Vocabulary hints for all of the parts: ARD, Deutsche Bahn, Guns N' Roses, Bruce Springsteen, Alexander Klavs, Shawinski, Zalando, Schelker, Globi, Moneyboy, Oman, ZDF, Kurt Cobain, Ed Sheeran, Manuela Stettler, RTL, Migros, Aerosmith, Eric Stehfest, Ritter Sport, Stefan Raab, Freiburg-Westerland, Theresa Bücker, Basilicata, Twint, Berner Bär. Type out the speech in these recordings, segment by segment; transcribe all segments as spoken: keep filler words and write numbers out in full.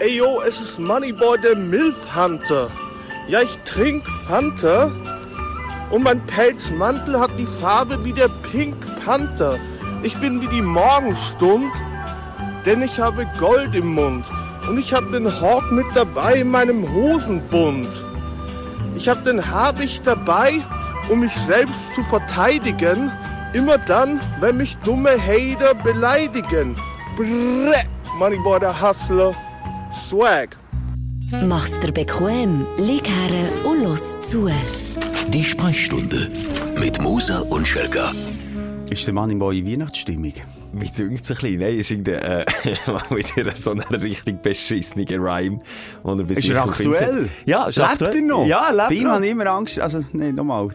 Ey yo, es ist Moneyboy, der Milfhunter. Ja, ich trink Fanta und mein Pelzmantel hat die Farbe wie der Pink Panther. Ich bin wie die Morgenstund, denn ich habe Gold im Mund. Und ich hab den Hawk mit dabei in meinem Hosenbund. Ich hab den Habicht dabei, um mich selbst zu verteidigen. Immer dann, wenn mich dumme Hater beleidigen. Brrr, Moneyboy, der Hustler. Swag. Mach's dir bequem, leg her und los zu. Die Sprechstunde mit Musa und Schelga. Ist der Moneyboy in Weihnachtsstimmung? Mir dünkt es ein bisschen. Nein, ist irgendein, äh, wieder so eine richtig beschissene Rhyme. Oder ist er aktuell? Ja, ist lebt aktuell. Lebt er noch? Ja, lebt er noch. Hat immer Angst, also, nein, nochmal.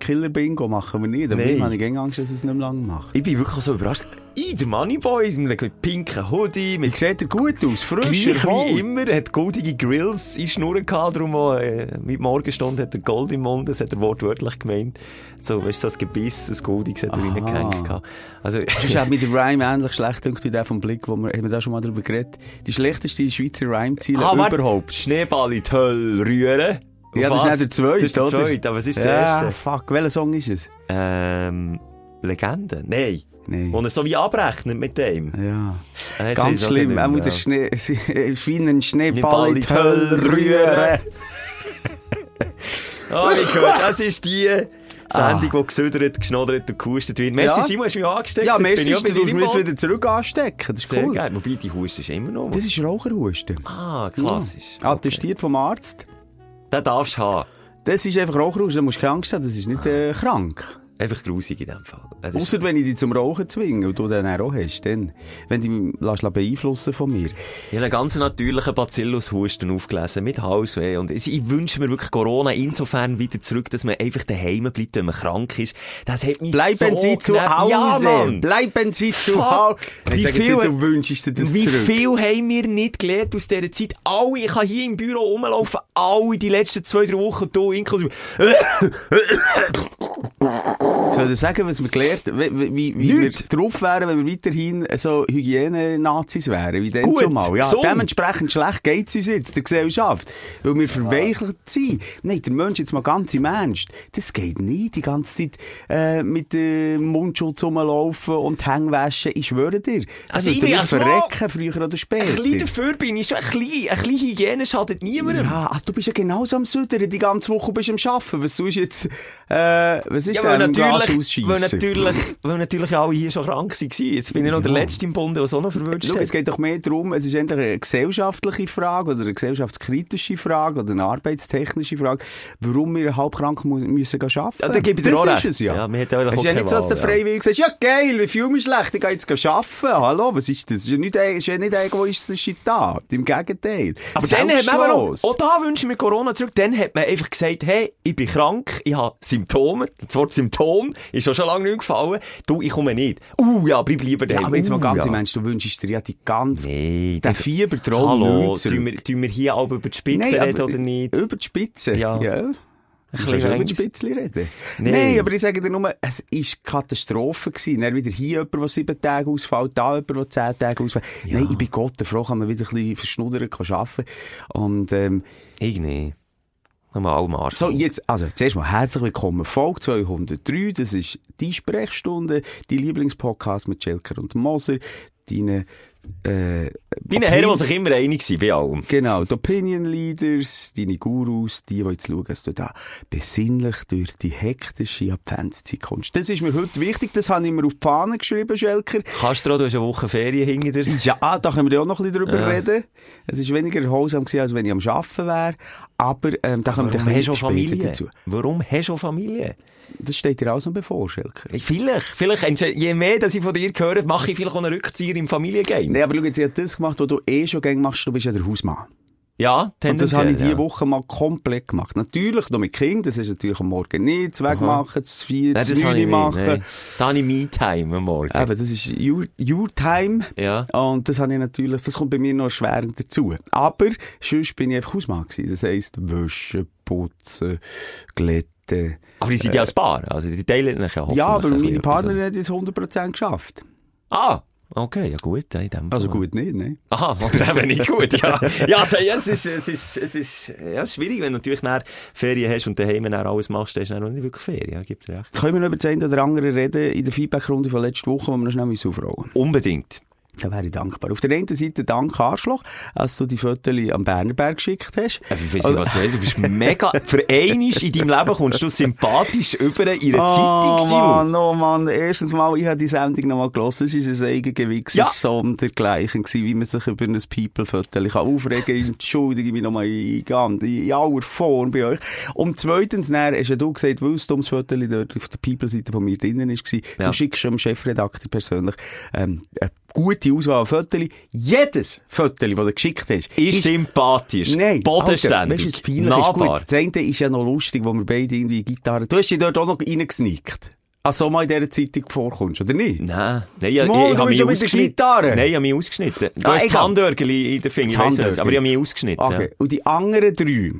Killer-Bingo machen wir nicht. Aber ich habe gegen Angst, dass es nicht mehr lange macht. Ich bin wirklich so überrascht. I, der Moneyboy mit pinken Hoodie. Mit sieht er gut aus. Frischer wie immer. Er hat goldige Grills in Schnurren gehabt. Darum auch, äh, mit Morgenstunde hat er Gold im Mund. Das hat er wortwörtlich gemeint. So, weißt du, das Gebiss, das Goldiges hat er reingehängt gehabt. Also, das ist auch mit dem Rhyme ähnlich schlecht, denkt wie der vom Blick, wo wir, haben wir da schon mal drüber geredet. Die schlechteste Schweizer Rhyme-Ziele überhaupt. Schneeball in die Hölle rühren. Ja, das ist nicht der zweite, das ist der zweite, aber es ist der ja, erste. Fuck, welcher Song ist es? Ähm, Legende? Nein. Nee. Und er so wie abrechnet mit dem. Ja. Äh, Ganz schlimm, er muss den Schnee, feinen Schneeball in die Hölle rühren. Oh mein Gott, das ist die Sendung, ah. die gesödert, geschnoddert und gehustet wird. Merci, ja. Simon, hast du mich angesteckt. Ja, merci, du musst mich jetzt wieder zurück anstecken. Das ist sehr cool. Geil. Wobei, die Husten ist immer noch. Das ist Raucherhusten. Ah, klassisch. Ja. Okay. Attestiert vom Arzt. Den darfst du haben. Das ist einfach Raucherhusten, da musst du keine Angst haben, das ist nicht äh, krank. Einfach grusig in dem Fall. Ausser wenn ich dich zum Rauchen zwinge und du den auch hast, dann, wenn du mich lässt beeinflussen von mir. Ich habe einen ganz natürlichen Bacillus-Husten aufgelesen, mit Halsweh. Und ich wünsche mir wirklich Corona insofern wieder zurück, dass man einfach daheim bleibt, wenn man krank ist. Das hat mich Bleiben so Bleiben Sie zu Hause! Ja, Mann. Bleiben Sie zu Hause! Wie viel, du wünschst dir das wie zurück? Wie viel haben wir nicht gelernt aus dieser Zeit? Alle, ich kann hier im Büro rumlaufen, alle die letzten zwei, drei Wochen hier inklusive... Soll ich sagen, was wir gelernt haben, wie, wie, wie wir drauf wären, wenn wir weiterhin so Hygiene-Nazis wären, wie dann gut, zumal. Ja, dementsprechend schlecht geht es uns jetzt, der Gesellschaft. Weil wir verweichelt sind. Nein, der Mensch, jetzt mal ganz im Ernst, das geht nicht, die ganze Zeit äh, mit dem äh, Mundschutz rumlaufen und Hängwäsche, ich schwöre dir. Also ich will verrecken, früher oder später. Ein bisschen dafür bin ich schon, ein bisschen, ein bisschen Hygiene schadet niemandem. Ja, also du bist ja genauso am Südern, die ganze Woche bist du am Arbeiten, was du jetzt, äh, was ist ja, denn? Natürlich, weil natürlich, weil natürlich alle hier schon krank waren. Jetzt bin ich noch ja. der Letzte im Bunde, der so noch verwünscht hat. Es geht doch mehr darum, es ist entweder eine gesellschaftliche Frage oder eine gesellschaftskritische Frage oder eine arbeitstechnische Frage, warum wir halbkrank mu- müssen arbeiten müssen. Ja, dann gebe ich dir das auch ist recht. Es ja. ja wir es ist ja nicht so, dass der Freiwillige sagt, ja geil, wie viel mir schlecht, ich gehe jetzt arbeiten. Hallo, was ist das? Das ist ja nicht, ist ja nicht egoistisches Zitat. Im Gegenteil. Aber dann hat man los. Auch da wünschen wir Corona zurück. Dann hat man einfach gesagt, hey, ich bin krank, ich habe Symptome. Das Wort Symptom ist auch schon lange nicht gefallen. Du, ich komme nicht. Uh, ja, bleib lieber daheim. Ja, aber jetzt mal ganz uh, im Ernst, ja. du wünschst dir ja die ganze... Nee, den Fiebertraum. Hallo, tun wir, tun wir hier auch über die Spitze Nein, reden oder nicht? Über die Spitze? Ja. ja. Ich kann schon über die Spitze reden. Nein. Nein, aber ich sage dir nur, es war Katastrophe gewesen. Dann wieder hier jemand, der sieben Tage ausfällt, da jemand, der zehn Tage ausfällt. Ja. Nein, ich bin Gott froh, kann man wieder ein bisschen verschnuddern, kann arbeiten. Und, ähm... Ich nicht. So, jetzt, also, zuerst mal herzlich willkommen. Folge zweihundertdrei, das ist die Sprechstunde, die Lieblingspodcast mit Schelker und Moser, deine, äh, deine Herren, die sich immer einig sind bei allem. Genau, die Opinion Leaders, deine Gurus, die, die jetzt schauen, dass du da besinnlich durch die hektische Adventszeit kommst. Das ist mir heute wichtig, das habe ich mir auf die Fahne geschrieben, Schelker. Kannst du auch, du hast eine Woche Ferien hinter dir. Ja, da können wir auch noch ein bisschen drüber ja. reden. Es war weniger erholsam, als wenn ich am Arbeiten wäre. Aber, ähm, da kommt warum hast du Familie? Dazu. Warum hast du Familie? Das steht dir auch so bevor, Schelker. Vielleicht, vielleicht. Je mehr, dass ich von dir höre, mache ich vielleicht auch einen Rückzieher im Familiengame. Nein, aber schau, sie hat das gemacht, was du eh schon gerne machst, du bist ja der Hausmann. Ja, und das habe ich diese ja. Woche mal komplett gemacht. Natürlich noch mit Kindern, das ist natürlich am Morgen nicht, zu Weg machen, zu viel, zu viel machen. Nein. Da habe ich Me-Time am Morgen. Aber das ist your, your Time. Ja. Und das habe ich natürlich, das kommt bei mir noch erschwerend dazu. Aber sonst bin ich einfach Hausmann gewesen. Das heisst, Wäsche, Putzen, Glätten. Aber die sind ja äh, als Paar, also die teilen nachher hoffentlich. Ja, aber meine Partnerin hat jetzt hundert Prozent geschafft. Ah! Okay, ja gut. In dem also Fall. Gut nicht, ne? Aha, eben nicht gut, ja. Ja, also, ja, es ist, es ist, es ist ja, schwierig, wenn du natürlich Ferien hast und daheim dann alles machst, dann ist dann auch nicht wirklich Ferien, ja, gibt es recht. Können wir noch über das eine oder andere reden in der Feedback-Runde von letzter Woche, wo wir noch schnell aufrollen? Unbedingt. Da wäre ich dankbar. Auf der einen Seite danke Arschloch, als du die Fotos am Berner Bär geschickt hast. Ich weiss nicht, was du willst. Du bist mega... Für einmal in deinem Leben kommst du sympathisch über eine Zeitung. Oh Mann, oh Mann. Erstens mal, ich habe die Sendung nochmal gelesen. Es war ein eigengewichses ja. Sondergleichen, wie man sich über ein People-Foto aufregen kann. Entschuldige mich nochmal in, in aller Form bei euch. Und zweitens, dann hast du gesagt, weil es dummes Foto dort auf der People-Seite von mir drinnen war, ja. Du schickst dem Chefredakteur persönlich ähm, gute Auswahl an Fotos. Jedes Foto, das du geschickt hast, ist, ist sympathisch. Nein. Bodenständig. Weißt du, das ist gut. Das eine ist ja noch lustig, wo wir beide irgendwie Gitarre... Du hast dich dort auch noch reingesneakt. Als du mal in dieser Zeitung vorkommst, oder nicht? Nein. Nein, ich, Mo, ich, ich habe mich ausgeschnitten. Nein, ich habe mich ausgeschnitten. Du ah, hast das Handörgeli in den Finger, ich weiss was, aber ich habe mich ausgeschnitten. Okay. Und die anderen drei?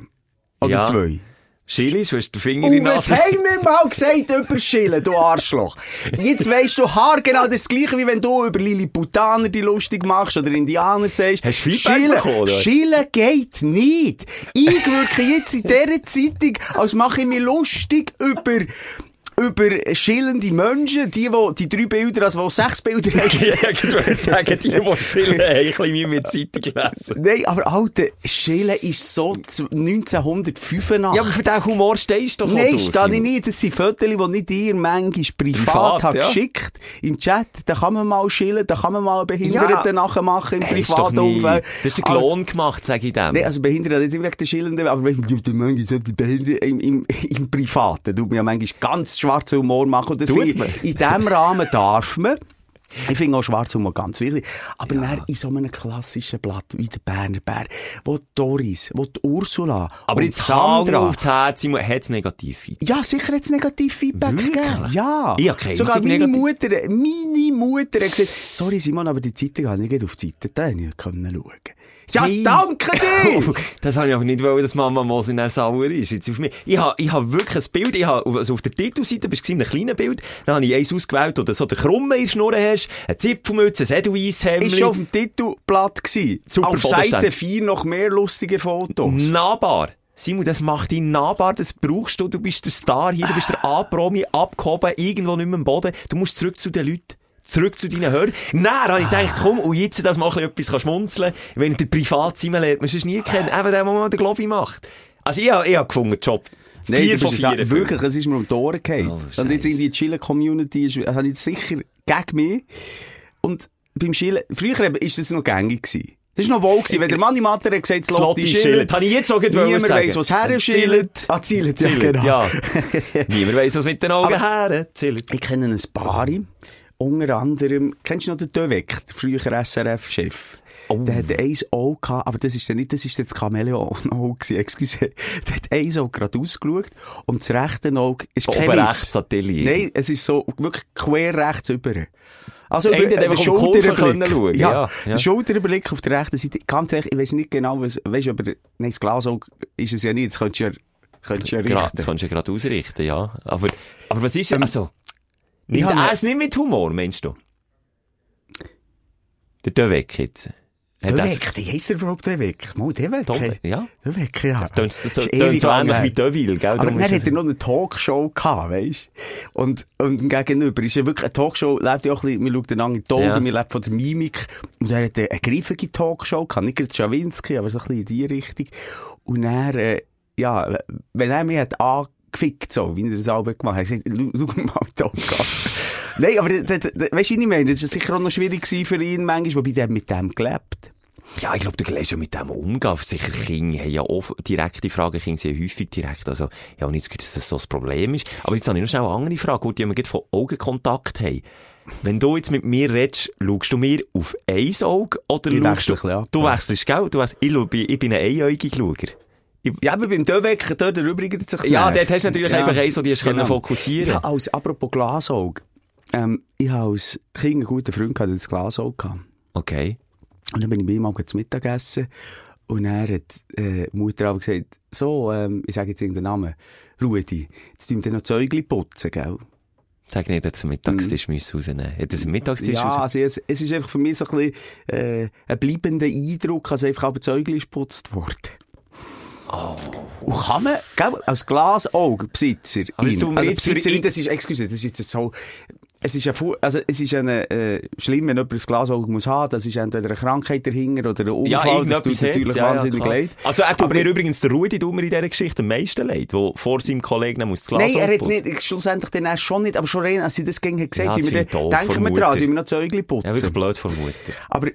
Oder ja. zwei? Schilis, du hast den Finger in die Nase. Was haben wir mal gesagt über Schillen, du Arschloch? Jetzt weisst du haargenau das Gleiche, wie wenn du über Lilliputaner die lustig machst oder Indianer sagst. Hast du Feedback bekommen? Schillen geht nicht. Ich wirke jetzt in dieser Zeitung, als mache ich mich lustig über... über schillende Menschen, die, die, die drei Bilder, also die sechs Bilder haben. Ja, ich würde sagen, die, die schillen, haben ein bisschen mit Zeitung gelesen. Nein, aber Alter, Schillen ist so neunzehnhundertfünfundachtzig. Ja, aber für den Humor stehst du doch nicht. Nein, stehe ich nicht. Das sind Fotos, die nicht ihr manchmal privat, privat ja. geschickt im Chat. Da kann man mal schillen, da kann man mal Behinderten ja. nachmachen im hey, privaten Umfeld. Das ist der Klon aber, gemacht, sage ich dem. Nein, also Behinderte, das ist nicht wegen der Schillenden, aber manchmal im, im, im Privaten tut man ja manchmal ganz schwarzen Humor machen. Das ich, in diesem Rahmen darf man. Ich finde auch schwarzen Humor ganz wichtig. Aber ja. in so einem klassischen Blatt wie der Berner Bär, wo Doris, wo die Ursula aber und jetzt Sandra... Aber aufs Herz hat es negativ Feedback. Ja, sicher hat es negativ Feedback gegeben. Ja. Ich okay, sogar meine Mutter, meine Mutter hat gesagt, sorry Simon, aber die Zeitung habe ich nicht auf die Seite nicht schauen können. Ja, hey. Danke dir! Das habe ich aber nicht wollen, dass Mama Mosiner sauer ist. Jetzt auf mich. Ich habe, ich habe wirklich ein Bild, ich habe, also auf der Titelseite bist du ein kleines Bild, dann habe ich eins ausgewählt, wo du so den Krummen in der Schnur hast, eine Zipfelmütze, ein Edelweisshemd. Ist schon auf dem Titelblatt gewesen. Super, auf Seite vier noch mehr lustige Fotos. Nahbar. Simon, das macht dich nahbar, das brauchst du, du bist der Star hier, du bist der A-Promi, abgehoben, irgendwo nicht mehr am Boden, du musst zurück zu den Leuten. Zurück zu deinen Hörern. Nein, habe ich gedacht, komm, und jetzt, dass man auch etwas schmunzeln kann, wenn der Privatsimmer lernt, man es nie kennt, eben der, wo man den Globi macht. Also ich habe, ich habe gefunden, Job. Nein, vier von vier. Wirklich, es ist mir um die Ohren gefallen. Oh, und jetzt irgendwie die Chillen-Community ist, habe ich sicher gegen mich. Und beim Chillen, früher war das noch gängig gewesen. Das war noch wohl gewesen. Wenn der Mann im Matter hat gesagt, Slotti schillt. Habe ich jetzt auch gewollt sagen. Niemand weiss, was her schillt. Ah, zillet, ja, genau. Ja. Niemand weiss, was mit den Augen her zillet. Ich kenne ein paar. Unter anderem, kennst du noch den Döweck, den früheren S R F-Chef? Oh. Der hatte eins auch gehabt, aber das ist ja nicht, das ist jetzt das Chamäleon-Auge gewesen, excuse. Der hat eins auch gerade ausgeschaut und das rechte Auge ist kein Oberrechts-Satellit. Nein, es ist so, wirklich quer rechts über. Also, über, äh, den Schulterblick. Schauen, ja, ja, ja. Der Schulterblick auf der rechten Seite. Ganz ehrlich, ich weiss nicht genau, was, weißt du, aber, nein, das Glasauge ist es ja nicht, das könntest du ja, könntest du ja richten. Das kannst du ja gerade ausrichten, ja. Aber, aber was ist denn, also? Nicht, er ist nicht mit Humor, meinst du? Der Döweck jetzt. Döweck, die heisst er überhaupt Döweck? Mal Döweck? Ja. Döweck, ja. Das tönt so, so ähnlich wie Döwil, gell? Aber dann hat er noch eine Talkshow gehabt, weisst du? Und, und gegenüber ist ja wirklich eine Talkshow, lebt ja auch ein bisschen, wir schauen den anderen Ton, ja. wir leben von der Mimik. Und er hat eine, eine griffige Talkshow gehabt, nicht gerade Shawinski, aber so ein bisschen in die Richtung. Und er, äh, ja, wenn er mich hat angefangen, gefickt, so, wie er das Album gemacht hat. Er hat gesagt, schau mal da an. Nein, aber weißt du, wie ich meine? Das war sicher auch noch schwierig für ihn manchmal, wobei der mit dem gelebt. Ja, ich glaube, du lernst ja mit dem umgehen. Sicher, Kinder haben ja oft direkte Fragen, Kinder sind ja häufig direkt. Also, ja, und jetzt gibt es, dass das so das Problem ist. Aber jetzt habe ich noch schnell eine andere Frage, die wir von Augenkontakt haben. Wenn du jetzt mit mir redest, schaust du mir auf ein Auge oder ich wechsle, du? Ja. Du wechselst, gell? Du wechselst, ich, ich bin ein einäugiger Schauer. Ja, aber beim Döweck, dort der übrigens sich ja, dort hast du natürlich ja. einfach eins, wo die genau. fokussieren können. Ja, als, apropos Glasauge. Ähm, ich habe als Kind einen guten Freund gehabt, der das Glasauge gehabt. Okay. Und dann bin ich mit ihm zu Mittag gegessen. Und er hat, äh, Mutter aber gesagt, so, ähm, ich sage jetzt irgendeinen Namen, Rudi, jetzt tun wir noch Zeugli putzen, gell? Sag nicht, dass du den Mittagstisch mhm. rausnehmen musst. Mittagstisch ja, raus... also es, es ist einfach für mich so ein bisschen äh, ein bleibender Eindruck, als einfach auch Zäugel ist geputzt worden. Oh. Und kann man, gell, als Glasaug-Besitzer... Aber es tut mir jetzt für ihn... Das ist, excuse, das ist jetzt so... Es ist, ein, also es ist ein, äh, schlimm, wenn jemand ein Glasauge muss haben. Das ist entweder eine Krankheit dahinter oder ein Unfall. Ja, das tut natürlich ja, wahnsinnig ja, leid. Also er tut aber mir übrigens der Rudi in dieser Geschichte am meisten leid, der vor seinem Kollegen muss das Glasauge putzen. Nein, er hat nicht, schlussendlich den erst schon nicht, aber schon rein, als sie das gegen gesagt haben, denken wir daran, wie wir noch Zäugel putzen. Ja, wirklich blöd vor Mutter. Aber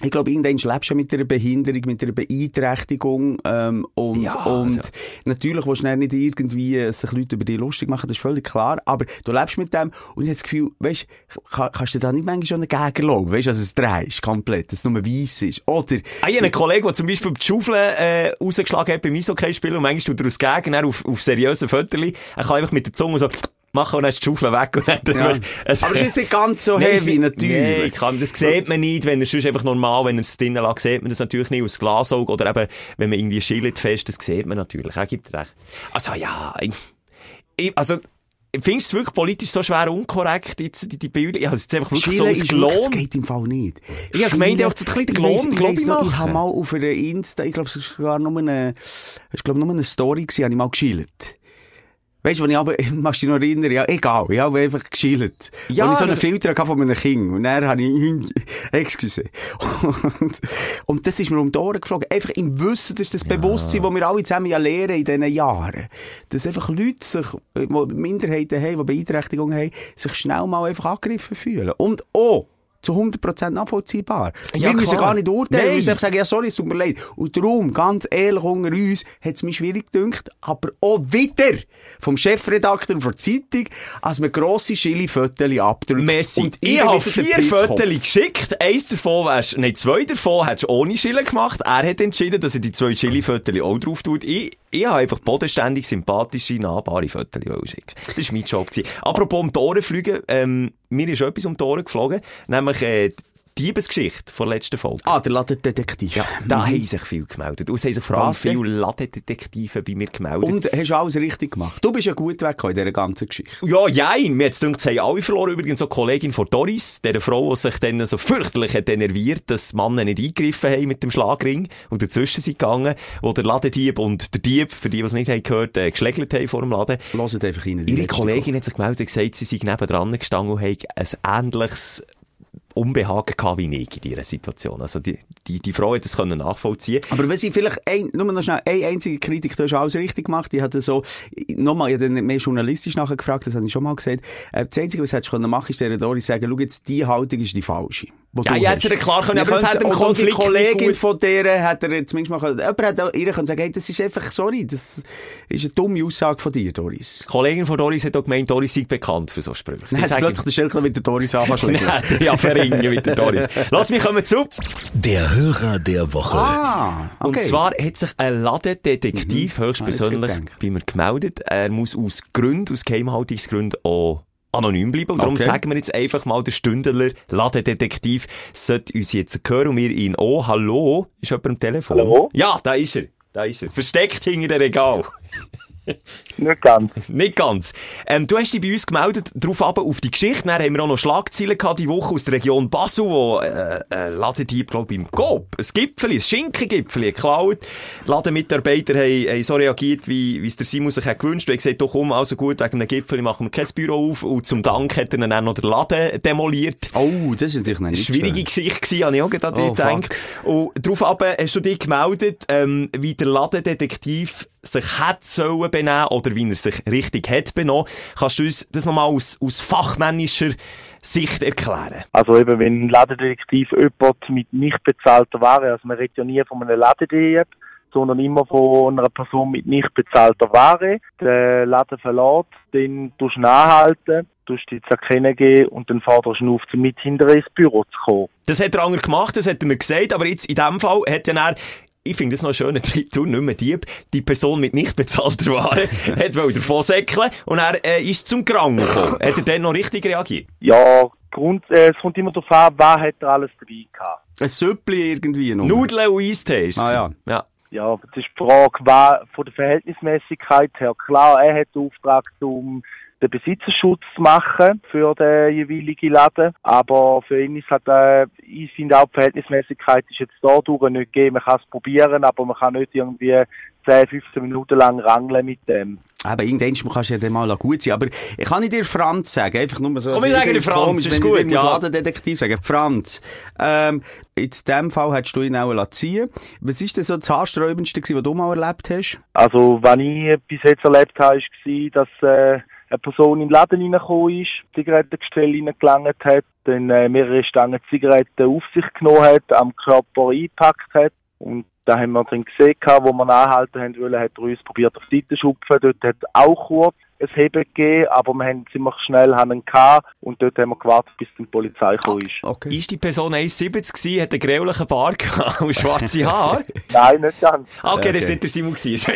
ich glaube, irgendwann lebst du mit einer Behinderung, mit einer Beeinträchtigung, ähm, und, ja, und ja. natürlich willst du nicht irgendwie sich Leute über dich lustig machen, das ist völlig klar, aber du lebst mit dem und ich habe das Gefühl, weißt, kann, kannst du da nicht manchmal schon einen Gegner laufen, weißt, dass es dreist, komplett, dass es nur weiss ist, oder? Ah, ich habe einen Kollegen, der zum Beispiel die Schaufel, äh, rausgeschlagen hat beim Eishockey-Spielen und manchmal tut er aus Gegner auf, auf seriösen Fötterchen, er kann einfach mit der Zunge so... machen und dann ist die Schaufel weg. Und dann ja. also, aber es ist jetzt nicht ganz so heavy, nein, natürlich. Nein, kann, das sieht man nicht, wenn er sonst einfach normal, wenn er es drinnen lässt, sieht man das natürlich nicht aus Glasauge oder eben, wenn man irgendwie schillt fest, das sieht man natürlich. Er gibt recht. Also ja, ich, also findest du es wirklich politisch so schwer unkorrekt, jetzt, die, die Bilder? Ich habe es jetzt einfach wirklich Schille so als Glom. Das geht im Fall nicht. Ich habe gemeint, auch so ein bisschen den Glom, ich, weiss, ich, ich noch, ich habe mal auf einer Insta, ich glaube, es war sogar nur eine, ich glaube, nur eine Story gewesen, habe ich mal geschillt. Weißt du, wenn ich aber, machst du dich noch erinnern? Ja, egal, ich habe einfach geschildert. Ja, und ich so einen Filter hatte von meinem Kind. Und dann habe ich, excuse. Und, und das ist mir um die Ohren geflogen. Einfach im Wissen, das ist das ja. Bewusstsein, das wir alle zusammen ja lernen in diesen Jahren. Dass einfach Leute sich, die Minderheiten haben, die Beeinträchtigungen haben, sich schnell mal einfach angegriffen fühlen. Und auch zu hundert Prozent nachvollziehbar. Ja, wir müssen klar. gar nicht urteilen. Nein. Wir müssen sagen, ja, sorry, es tut mir leid. Und darum, ganz ehrlich unter uns, hat es mich schwierig gedacht, aber auch wieder vom Chefredakteur von der Zeitung, als man grosse Chili-Fötterchen abdrückt. Merci. Und ich, ich habe vier Fötterchen geschickt. Eins davon wärst, nein, zwei davon hättest du ohne Chili gemacht. Er hat entschieden, dass er die zwei Chili-Fötterchen auch drauf tut. Ich, ich habe einfach bodenständig sympathische, nahbare Fötterchen geschickt. Das war mein Job. Apropos um die Ohren fliegen, ähm, mir ist etwas um die Ohren geflogen, nämlich äh, die Diebesgeschichte von der letzten Folge. Ah, der Ladendetektiv. Ja, da mhm. haben sich viele gemeldet. Es haben sich vor allem viele Ladendetektive bei mir gemeldet. Und hast du alles richtig gemacht? Du bist ja gut weggekommen in dieser ganzen Geschichte. Ja, jein. Mir jetzt gedacht, es haben alle verloren. Übrigens so eine Kollegin von Doris, der Frau, die sich dann so fürchterlich hat enerviert, dass die Männer nicht eingegriffen haben mit dem Schlagring und dazwischen sind gegangen, wo der Ladendieb und der Dieb, für die, die es nicht haben gehört, äh, geschlägelt haben vor dem Laden. Hört einfach rein. Ihre Kollegin hat sich gemeldet und gesagt, sie sei nebendran gestanden und hätte ein ähnliches Unbehagen gehabt wie ich in dieser Situation. Also, die, die, die Frau hat das können nachvollziehen. Aber wenn sie vielleicht ein, nur noch schnell, eine einzige Kritik, du hast alles richtig gemacht, die hat so, nochmal, ich habe dann mehr journalistisch nachgefragt, das habe ich schon mal gesagt, äh, das Einzige, was hättest du machen können, ist der Doris sagen, schau jetzt, die Haltung ist die falsche. Ja, ja, hätte er klar können, aber es hat einen Konflikt. Die Kollegin von der hat er zumindest mal können, jemand hat ihr können sagen, hey, das ist einfach, sorry, das ist eine dumme Aussage von dir, Doris. Die Kollegin von Doris hat auch gemeint, Doris sei bekannt für so Sprüche. Dann hat plötzlich der Schelker mit der Doris angeschlagen. Ja, verringen mit der Doris. Lass mich kommen zu. Der Hörer der Woche. Ah, okay. Und zwar hat sich ein Ladendetektiv mhm. höchstpersönlich ah, bei mir gemeldet. Er muss aus Gründen, aus Geheimhaltungsgründen auch anonym bleiben. Und darum okay. sagen wir jetzt einfach mal, der Stündler Ladendetektiv sollte uns jetzt hören und wir ihn auch. Hallo? Ist jemand am Telefon? Hallo? Ja, da ist er. Da ist er. Versteckt hinter dem Regal. Nicht ganz. Nicht ganz. Ähm, du hast dich bei uns gemeldet, darauf ab auf die Geschichte. Dann haben wir auch noch Schlagzeilen gehabt, die Woche aus der Region Basel, wo äh, äh, Ladendieb, glaube ich, im Coop, ein Gipfeli, ein Schinkengipfeli geklaut. Die Ladenmitarbeiter haben, haben so reagiert, wie es der Simon sich hat gewünscht. Er hat gesagt, doch komm, also gut, wegen einem Gipfeli machen wir kein Büro auf. Und zum Dank hat er dann auch noch den Laden demoliert. Oh, das ist natürlich eine schwierige Geschichte gewesen, habe ich auch gerade oh, gedacht. Und darauf ab hast du dich gemeldet, ähm, wie der Ladendetektiv sich hätte sollen benehmen oder wie er sich richtig hätte benommen. Kannst du uns das nochmal aus, aus fachmännischer Sicht erklären? Also eben, wenn ein Ladendetektiv jemand mit nicht bezahlter Ware, also man redet ja nie von einem Ladendieb, sondern immer von einer Person mit nicht bezahlter Ware, den Laden verlässt, dann tust du nachhalten, tust dich zu erkennen gehen und dann forderst du auf, mit hinter ins Büro zu kommen. Das hat der andere gemacht, das hat er mir gesagt, aber jetzt in diesem Fall hat er... Ich finde das noch schön, nicht mehr Dieb. Die Person mit nicht bezahlter Ware hat davon säckeln und er äh, ist zum Kranken gekommen. Hat er dann noch richtig reagiert? Ja, Grund, äh, es kommt immer darauf an, was hat er alles dabei gehabt. Ein Süppli irgendwie noch. Nudeln und Eistee. Ah ja. Ja, ja, das ist die Frage, was von der Verhältnismäßigkeit her. Klar, er hat den Auftrag, um den Besitzerschutz machen für den jeweiligen Laden. Aber für ihn ist halt, äh, ich finde auch, die Verhältnismäßigkeit ist jetzt da durch nicht gegeben. Man kann es probieren, aber man kann nicht irgendwie zehn, fünfzehn Minuten lang rangeln mit dem. Aber irgendwann kannst du ja dann mal gut sein. Aber kann ich dir Franz sagen? Einfach nur so. Komm, ich sage dir Franz, ist gut, ja. Ich muss Ladendetektiv sagen. Franz, ähm, in diesem Fall hättest du ihn auch ziehen. Was war denn so das haarsträubendste, was du mal erlebt hast? Also, was ich bis jetzt erlebt habe, war, dass äh, eine Person in den Laden reingekommen ist, Zigarettengestell reingelangt hat, dann äh, mehrere Stangen Zigaretten auf sich genommen hat, am Körper eingepackt hat und da haben wir drin gesehen, wo wir anhalten haben wollen, hat er uns probiert auf die Seite zu schupfen. Dort hat es auch kurz ein Heben gegeben, aber wir haben ziemlich schnell einen gehabt und dort haben wir gewartet, bis die Polizei gekommen ist. Okay. Ist die Person eins siebzig gewesen, hat einen gräulichen Bart gehabt und schwarze Haare? Nein, nicht ganz. Okay, okay, das war nicht der Simon gewesen.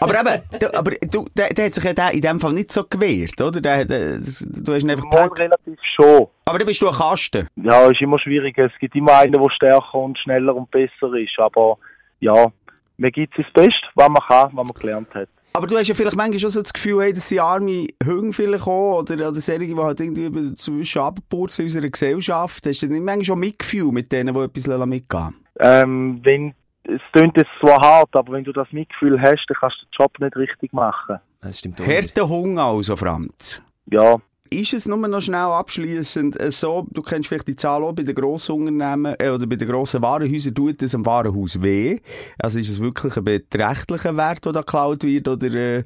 aber eben, du, aber du, der, der hat sich ja in dem Fall nicht so gewehrt, oder? Der, der, das, du hast ihn einfach mal relativ schon. Aber dann bist du ein Kasten. Ja, ist immer schwierig. Es gibt immer einen, der stärker und schneller und besser ist, aber ja, mir gibt es das Beste, was man kann, was man gelernt hat. Aber du hast ja vielleicht manchmal schon so das Gefühl, hey, dass die arme Hunde vielleicht kommen oder, oder solche, die halt irgendwie zwischen abpurzeln in unserer Gesellschaft. Hast du nicht manchmal schon Mitgefühl mit denen, die etwas mitgehen? Ähm, wenn, es klingt jetzt zwar hart, aber wenn du das Mitgefühl hast, dann kannst du den Job nicht richtig machen. Das stimmt auch. Härter Hunger also, Franz. Ja. Ist es nur noch schnell abschliessend so, du kennst vielleicht die Zahl auch, bei den grossen Unternehmen äh, oder bei den grossen Warenhäusern tut es am Warenhaus weh? Also ist es wirklich ein beträchtlicher Wert, der da geklaut wird, oder äh,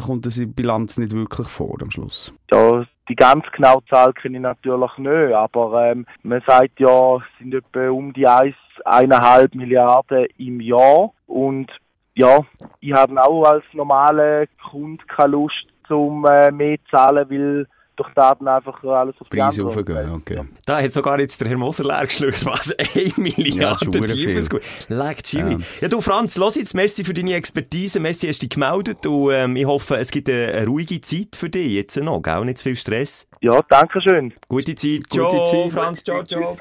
kommt das in der Bilanz nicht wirklich vor am Schluss? Ja, die ganz genaue Zahl kenne ich natürlich nicht, aber ähm, man sagt ja, es sind etwa um die eins Komma fünf Milliarden im Jahr und ja, ich habe auch als normaler Kunde keine Lust, um äh, mehr zu zahlen, weil durch Daten einfach alles auf die Preise raufgehen, okay. Ja. Da hat sogar jetzt der Herr Moser leer geschluckt, was? Eine Milliarde Tiefes. Legt Jimmy. Ja, du Franz, lass jetzt, merci für deine Expertise, merci, hast dich gemeldet und ähm, ich hoffe, es gibt eine, eine ruhige Zeit für dich jetzt noch, gell? Nicht zu viel Stress. Ja, danke schön. Gute Zeit. Ciao, Gute Zeit, Franz. Ciao, ciao.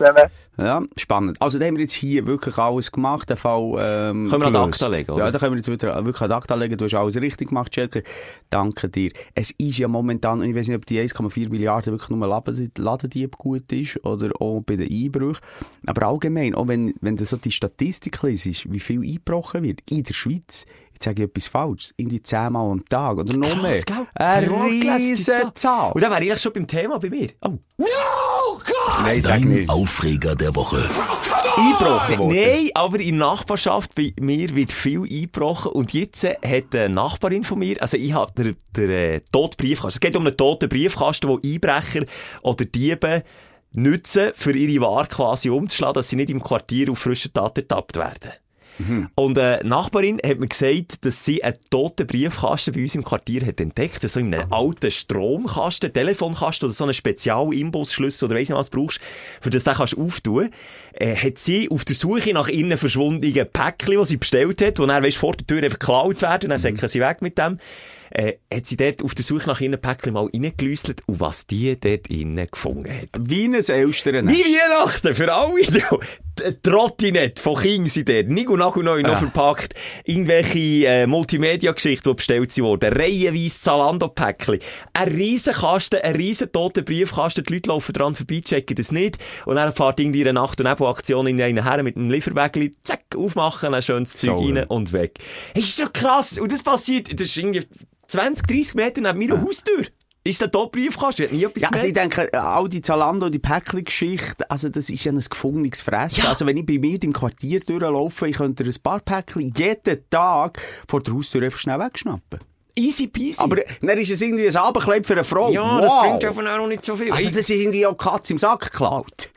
Ja, spannend. Also, da haben wir jetzt hier wirklich alles gemacht, den Fall, ähm, können wir an die Akte legen, oder? Ja, da können wir jetzt wieder wirklich an die Akte legen. Du hast alles richtig gemacht, Schelker. Danke dir. Es ist ja momentan, ich weiss nicht, ob die eins Komma vier Milliarden wirklich nur Ladendieb gut ist oder auch bei den Einbrüchen. Aber allgemein, auch wenn, wenn du so die Statistik liest, wie viel eingebrochen wird in der Schweiz, jetzt sage ich etwas Falsches, irgendwie zehnmal am Tag oder noch mehr. Eine riesen Zahl. Und dann wäre ich schon beim Thema bei mir. Oh. No, Gott! Nein, sag nicht. Aufreger der Woche. Einbrochen worden. Nein, aber in der Nachbarschaft bei mir wird viel eingebrochen. Und jetzt äh, hat eine Nachbarin von mir, also ich habe den, den äh, toten Briefkasten. Es geht um einen toten Briefkasten, wo Einbrecher oder Diebe nützen, für ihre Ware quasi umzuschlagen, dass sie nicht im Quartier auf frischer Tat ertappt werden. Mhm. Und eine Nachbarin hat mir gesagt, dass sie einen toten Briefkasten bei uns im Quartier hat entdeckt. So in einem alten Stromkasten, Telefonkasten oder so einen Spezial-Imbusschlüssel oder weiss nicht was du brauchst, für das den kannst du auftun. Äh, hat sie auf der Suche nach innen verschwundenen Päckchen, die sie bestellt hat, die dann weiss, vor der Tür einfach geklaut werden und dann säckeln sie weg mit dem, äh, hat sie dort auf der Suche nach innen Päckchen mal reingelüsselt und was die dort innen gefunden hat. Wie ein Elstern. Wie Weihnachten, für alle. Trottinett von Kindern sind dort, nicht und nach und neu noch verpackt, irgendwelche äh, Multimedia-Geschichten, die bestellt wurden, reihenweise Zalando-Päckchen, ein riesen Kasten, ein riesen toter Briefkasten, die Leute laufen dran vorbei, checken das nicht und dann fährt irgendwie eine Nacht- und Nebelaktion in einen her mit einem Lieferwägel, zack, aufmachen, ein schönes Zeug so, rein ja. Und weg. Hey, ist so krass, und das passiert, das ist irgendwie zwanzig, dreissig Meter neben meiner Haustür. Ist der Top-Briefkasten? Nie etwas ja, also ich denke, all die Zalando, die Päckchen-Geschichte, also das ist ja ein gefundenes Fressen. Ja. Also wenn ich bei mir im Quartier durchlaufe, ich könnte ein paar Päckchen jeden Tag vor der Haustür einfach schnell wegschnappen. Easy peasy. Aber dann ist es irgendwie ein Abendkleid für eine Frau. Ja, wow. Das bringt ja von auch noch nicht so viel. Also das ist irgendwie auch Katze im Sack geklaut.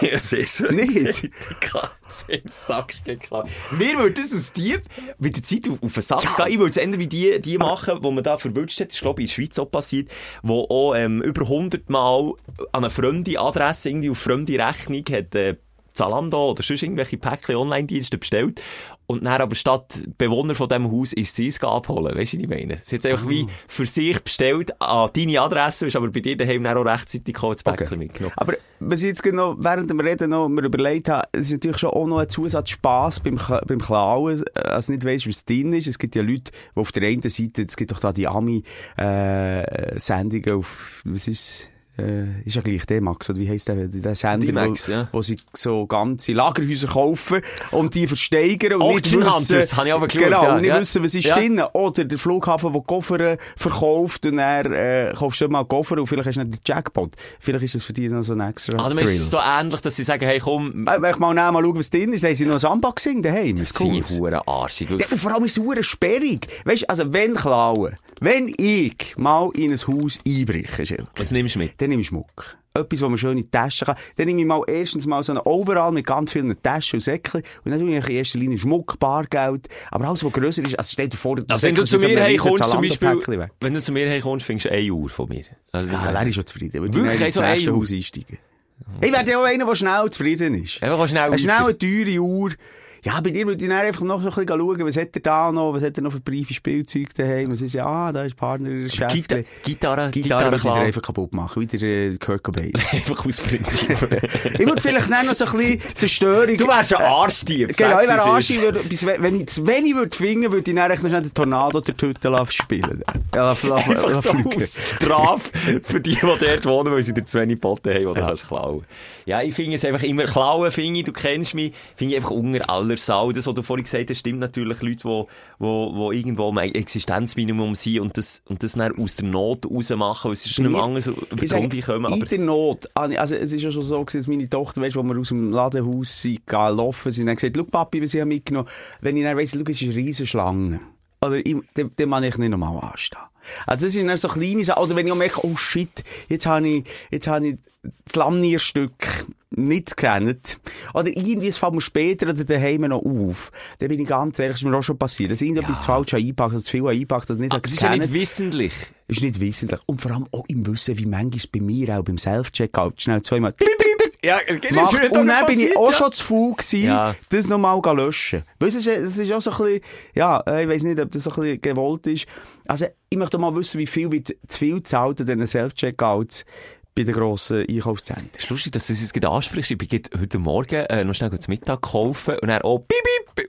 Es ist schon nicht. Die Katze im Sack geklaut. Wir würden das aus Dieb mit der Zeit auf den Sack ja. gehen. Ich würde es ändern wie die, die machen, die man da verwünscht hat. Das ist, glaube ich, in der Schweiz auch passiert, wo auch ähm, über hundert Mal an eine fremde Adresse, irgendwie auf fremde Rechnung hat äh, Zalando oder sonst irgendwelche Päckchen Online-Dienste bestellt und dann aber statt Bewohner von diesem Haus ist sie es abholen. Weißt du, was ich meine? Sie hat es einfach wie für sich bestellt an deine Adresse, ist aber bei dir daheim dann auch rechtzeitig das Päckchen okay. mitgenommen. Aber was ich jetzt noch während dem Reden noch mir überlegt habe, es ist natürlich schon auch noch ein Zusatzspass beim, beim Klauen, also nicht weißt, was drin ist. Es gibt ja Leute, die auf der einen Seite, es gibt doch da die Ami-Sendungen äh, auf, was ist Äh, ist ja gleich der Max, oder wie heisst der, der Sender, D-Max, wo, ja. wo sie so ganze Lagerhäuser kaufen und die versteigern und oh, nicht wissen, Hunters, habe ich aber geschaut, genau, ja, und nicht ja. wissen, was ist ja. drin. Oder der Flughafen, der Koffer verkauft und dann äh, kaufst du mal Koffer und vielleicht hast du dann den Jackpot. Vielleicht ist das für dich noch so ein extra ah, Thrill. Ist es so ähnlich, dass sie sagen, hey komm... Wenn ich mal nachher mal schaue, was drin ist, dann haben sie noch ein Samba gesehen daheim. Das ist cool. Hure arschig. Ja, und vor allem ist es hure sperrig. Weißt du, also wenn klauen, wenn ich mal in ein Haus einbreche, Schilke, was nimmst du mit? Dann nehme ich Schmuck. Etwas, wo man schön in die Tasche kann. Dann nehme ich mal erstens mal so einen Overall mit ganz vielen Taschen und Säckchen. Und dann nehme ich in erster Linie Schmuck, Bargeld. Aber alles, was grösser ist, also stell dir vor, also wenn du zu mir heimkommst, zum Beispiel, wenn du zu mir heimkommst, findest du eine Uhr von mir. Also, ja, dann wäre ich schon zufrieden. Würde ich ins erste Haus einsteigen. Okay. Ich werde ja auch einer, der schnell zufrieden ist. Ja, schnell eine schnelle, teure Uhr. Ja, bei dir würde ich einfach noch so ein bisschen schauen, was hat er da noch, was hat er noch für briefe Spielzeug daheim, was ist, ja, ah, da ist Partner in der Schäfte. Gitarre, Gitarre, Gitarre würde ich dir einfach kaputt machen, wie der Kurt Cobain. Einfach aus Prinzip. Ich würde vielleicht noch so ein bisschen Zerstörung... Du wärst ein Arschdieb. Genau, ich wäre ein Arschdieb. Wenn ich zu wenig würde finden, würde ich dann noch schnell den Tornado der Tüte spielen. Einfach so aus Strafe für die, die dort wohnen, weil sie dir zu wenig Botten haben, die du kannst klauen. Ja, ich finde es einfach immer klauen, finde ich, du kennst mich, finde ich einfach unter aller Sau. Das, was du vorhin gesagt hast, stimmt natürlich. Leute, die, die, die irgendwo am Existenzminimum sind und das, und das dann aus der Not raus machen. Es ist nicht mehr anders, über die Runde kommen. Aber in der Not. Also, es ist ja schon so, dass meine Tochter, weißt, als wir aus dem Ladenhaus sind, gelaufen sind, hat gesagt, schau Papi, was ich mitgenommen habe. Wenn ich dann weiss, schau, es ist eine Riesenschlange. Oder dann, dann kann ich nicht nochmal anstehen. Also das sind dann so kleine Sachen. Oder wenn ich auch merke, oh shit, jetzt habe ich, jetzt habe ich das Laminierstück nicht gekannt. Oder irgendwie, es fällt mir später oder daheim noch auf. Dann bin ich ganz ehrlich, das ist mir auch schon passiert. Dass irgendetwas ja. falsch eingepackt oder zu viel eingepackt oder nicht. Aber es ist ja nicht wissentlich. Es ist nicht wissentlich. Und vor allem auch im Wissen, wie manchmal bei mir auch beim Self-Checkout schnell zweimal... Ja, macht, und dann passiert, bin ich auch ja. schon zu faul gewesen, ja. das nochmal löschen. Weißt du, das ist auch so ein bisschen, ja, ich weiss nicht, ob das so ein bisschen gewollt ist. Also, ich möchte mal wissen, wie viel wird zu viel zahlt an diesen Self-Checkouts bei den grossen Einkaufszentren. Es ist lustig, dass du das jetzt ansprichst. Ich bin heute Morgen äh, noch schnell zu Mittag gekauft und dann auch bip,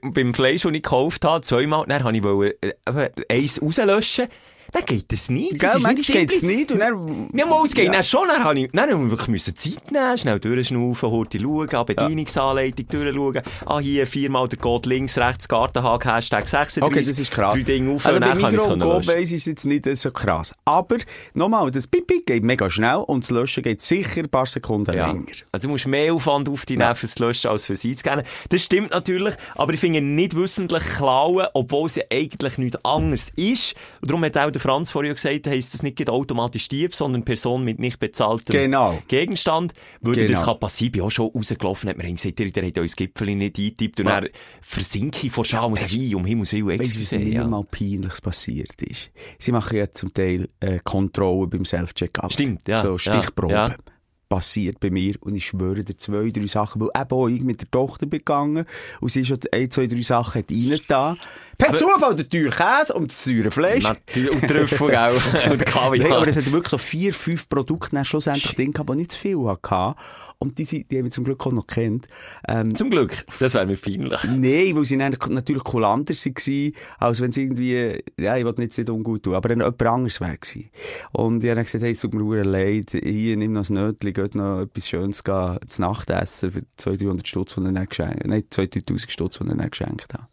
bip, beim Fleisch, das ich gekauft habe, zweimal, dann habe ich wollte, äh, eins rauslöschen. Dann geht das nicht. Gell, manchmal geht es nicht. Und dann, ja, mal, es geht ja. dann schon. Dann habe ich, dann habe ich wirklich Zeit nehmen, schnell durchschnaufen, heute schauen, an Bedienungsanleitung durchschauen. Ah, hier viermal der Gott links, rechts, Gartenhaken, Hashtag sechsunddreißig. Okay, das ist krass. Drei Dinge auf, also und dann kann ich es löschen. Also bei Migros ist jetzt nicht so krass. Aber nochmal, das Pipi geht mega schnell und das Löschen geht sicher ein paar Sekunden ja. länger. Also du musst mehr Aufwand auf die Nerven fürs Löschen als fürs Einscannen. Das stimmt natürlich, aber ich finde nicht wissentlich klauen, obwohl es ja eigentlich nichts anderes ist. Und darum hat auch der Franz vorhin gesagt, heisst das nicht automatisch Dieb, sondern Person mit nicht bezahltem genau. Gegenstand. Würde genau. das kann passieren, ich bin auch schon rausgelaufen, hat mir gesagt, ihr habt euch das Gipfeli nicht eingetippt und ja. dann versinke ich vor Scham und sage, um Himmels Willen, excuse. Weißt du, was mir mal Peinliches passiert ist? Sie machen ja zum Teil äh, Kontrollen beim Self-Checkout. Stimmt, ja. So Stichproben. Ja. Ja. Passiert bei mir und ich schwöre dir zwei, drei Sachen, weil eben auch ich mit der Tochter begangen und sie schon ein, zwei, drei Sachen hat reingetan. Per aber Zufall der teure Käse und das saure Fleisch. Und Trüffel auch. Und Kaviar. Hey, aber es hat wirklich so vier, fünf Produkte dann schlussendlich drin gehabt, die nicht zu viel hatten. Und die, die haben wir zum Glück auch noch gekannt. Ähm, zum Glück? Das wäre mir peinlich. Nein, weil sie dann natürlich kulanter waren, als wenn sie irgendwie, ja, ich wollte nicht sehr ungut tun, aber dann jemand anderes wäre gewesen. Und ich habe dann gesagt, hey, es tut mir leid, hier, nimm noch ein Nötchen, geht noch etwas Schönes gehen, zu Nacht essen für zweihundert Stutz, die ich dann geschenkt habe. Nein, zweitausend Stutz, die ich dann geschenkt habe.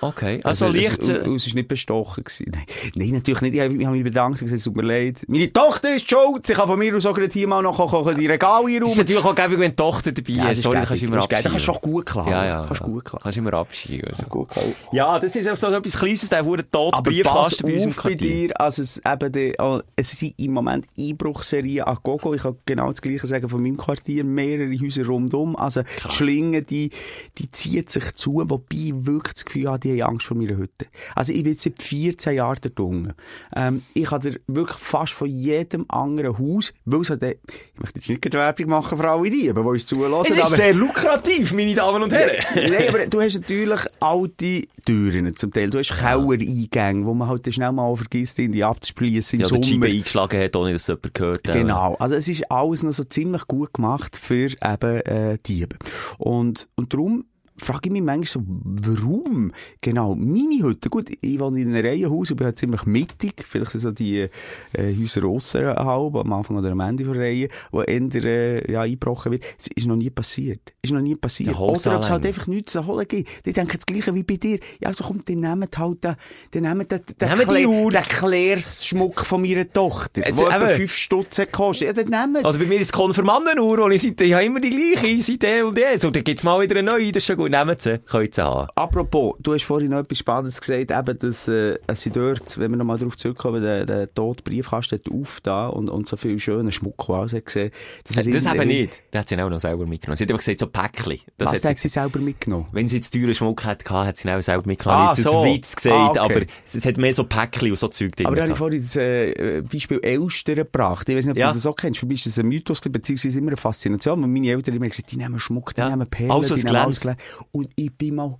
Okay, also, also leicht... Es, es, es war nicht bestochen. Nein, nein, natürlich nicht. Ich habe mich bedankt und gesagt, es tut mir leid. Meine Tochter ist schuld. Sie kann von mir aus auch gerade hier mal noch kochen, die Regale hier rum. Es ist natürlich auch gäbig, wenn die Tochter dabei ja, ist. Sorry, kannst du immer abschieben. Kannst du auch gut klauen. Ja, ja, kannst du ja. gut klauen. Kannst du immer abschieben. Also. Ja, das ist auch so etwas Kleines, der wurde tot. Aber pass bei uns auf bei dir. Also es, eben die, oh, es sind im Moment Einbruchserien an Gogo. Ich kann genau das Gleiche sagen von meinem Quartier. Mehrere Häuser rundum. Also Schlingen, die, die ziehen sich zu. Wobei ich wirklich das Gefühl habe, die die haben Angst vor meiner Hütte. Also ich bin jetzt seit vierzehn Jahren da unten. Ähm, ich habe wirklich fast von jedem anderen Haus, weil es de, ich möchte jetzt nicht Werbung machen für alle die, die uns zuhören. Es ist aber sehr lukrativ, meine Damen und Herren. Nein, aber du hast natürlich alte Türen zum Teil. Du hast Kellereingänge, wo man halt schnell mal vergisst, in die abzuspliessen. Ja, der Jeep eingeschlagen hat, ohne dass jemand gehört hat. Genau. Also es ist alles noch so ziemlich gut gemacht für eben äh, Diebe. Und, und darum frage ich mich manchmal so, warum genau meine Hütte? Gut, ich wohne in einem Reihenhaus und bin halt ziemlich mittig. Vielleicht sind so die äh, Häuser ausserhalb, am Anfang oder am Ende der Reihe, wo ändern, äh, ja, eingebrochen wird. Es ist noch nie passiert. Ist noch nie passiert. Oder ob es halt einfach nichts zu holen gibt. Die denken das Gleiche wie bei dir. Ja, also kommt, die nehmen halt den, die nehmen den, den, nehmen Kla- die Uhr. Den Klärschmuck von meiner Tochter, der etwa fünf Stutz kostet. Ja, nehmen. Also bei mir ist es Konfirmandenuhr, und ich, sage, ich habe immer die gleiche, seit eh und eh. So, dann gibt es mal wieder eine neue, das ist schon gut. Nehmen sie, können sie haben. Apropos, du hast vorhin noch etwas Spannendes gesagt, eben, dass äh, sie dort, wenn wir nochmal darauf zurückkommen, der, der tote Briefkasten hat aufgetan und, und so viel schönen Schmuck aus hat gesehen. Das, äh, das eben nicht. Das hat sie auch noch selber mitgenommen. Sie hat einfach gesagt, so Päckchen. Das Was hat, hat sie selber mitgenommen? Wenn sie jetzt teuren Schmuck hatte, hat sie ihn auch selber mitgenommen. Ah, so. Aus Witz gesagt, ah, okay. Aber es hat mehr so Päckchen und so Zeug drin. Aber da habe ich vorhin das äh, Beispiel Elster gebracht. Ich weiß nicht, ob ja. du das auch kennst. Für mich ist das ein Mythos, beziehungsweise immer eine Faszination, weil meine Eltern immer gesagt haben, die nehmen Schmuck, die ja. nehmen Perlen, also, die nehmen alles. Und ich bin mal,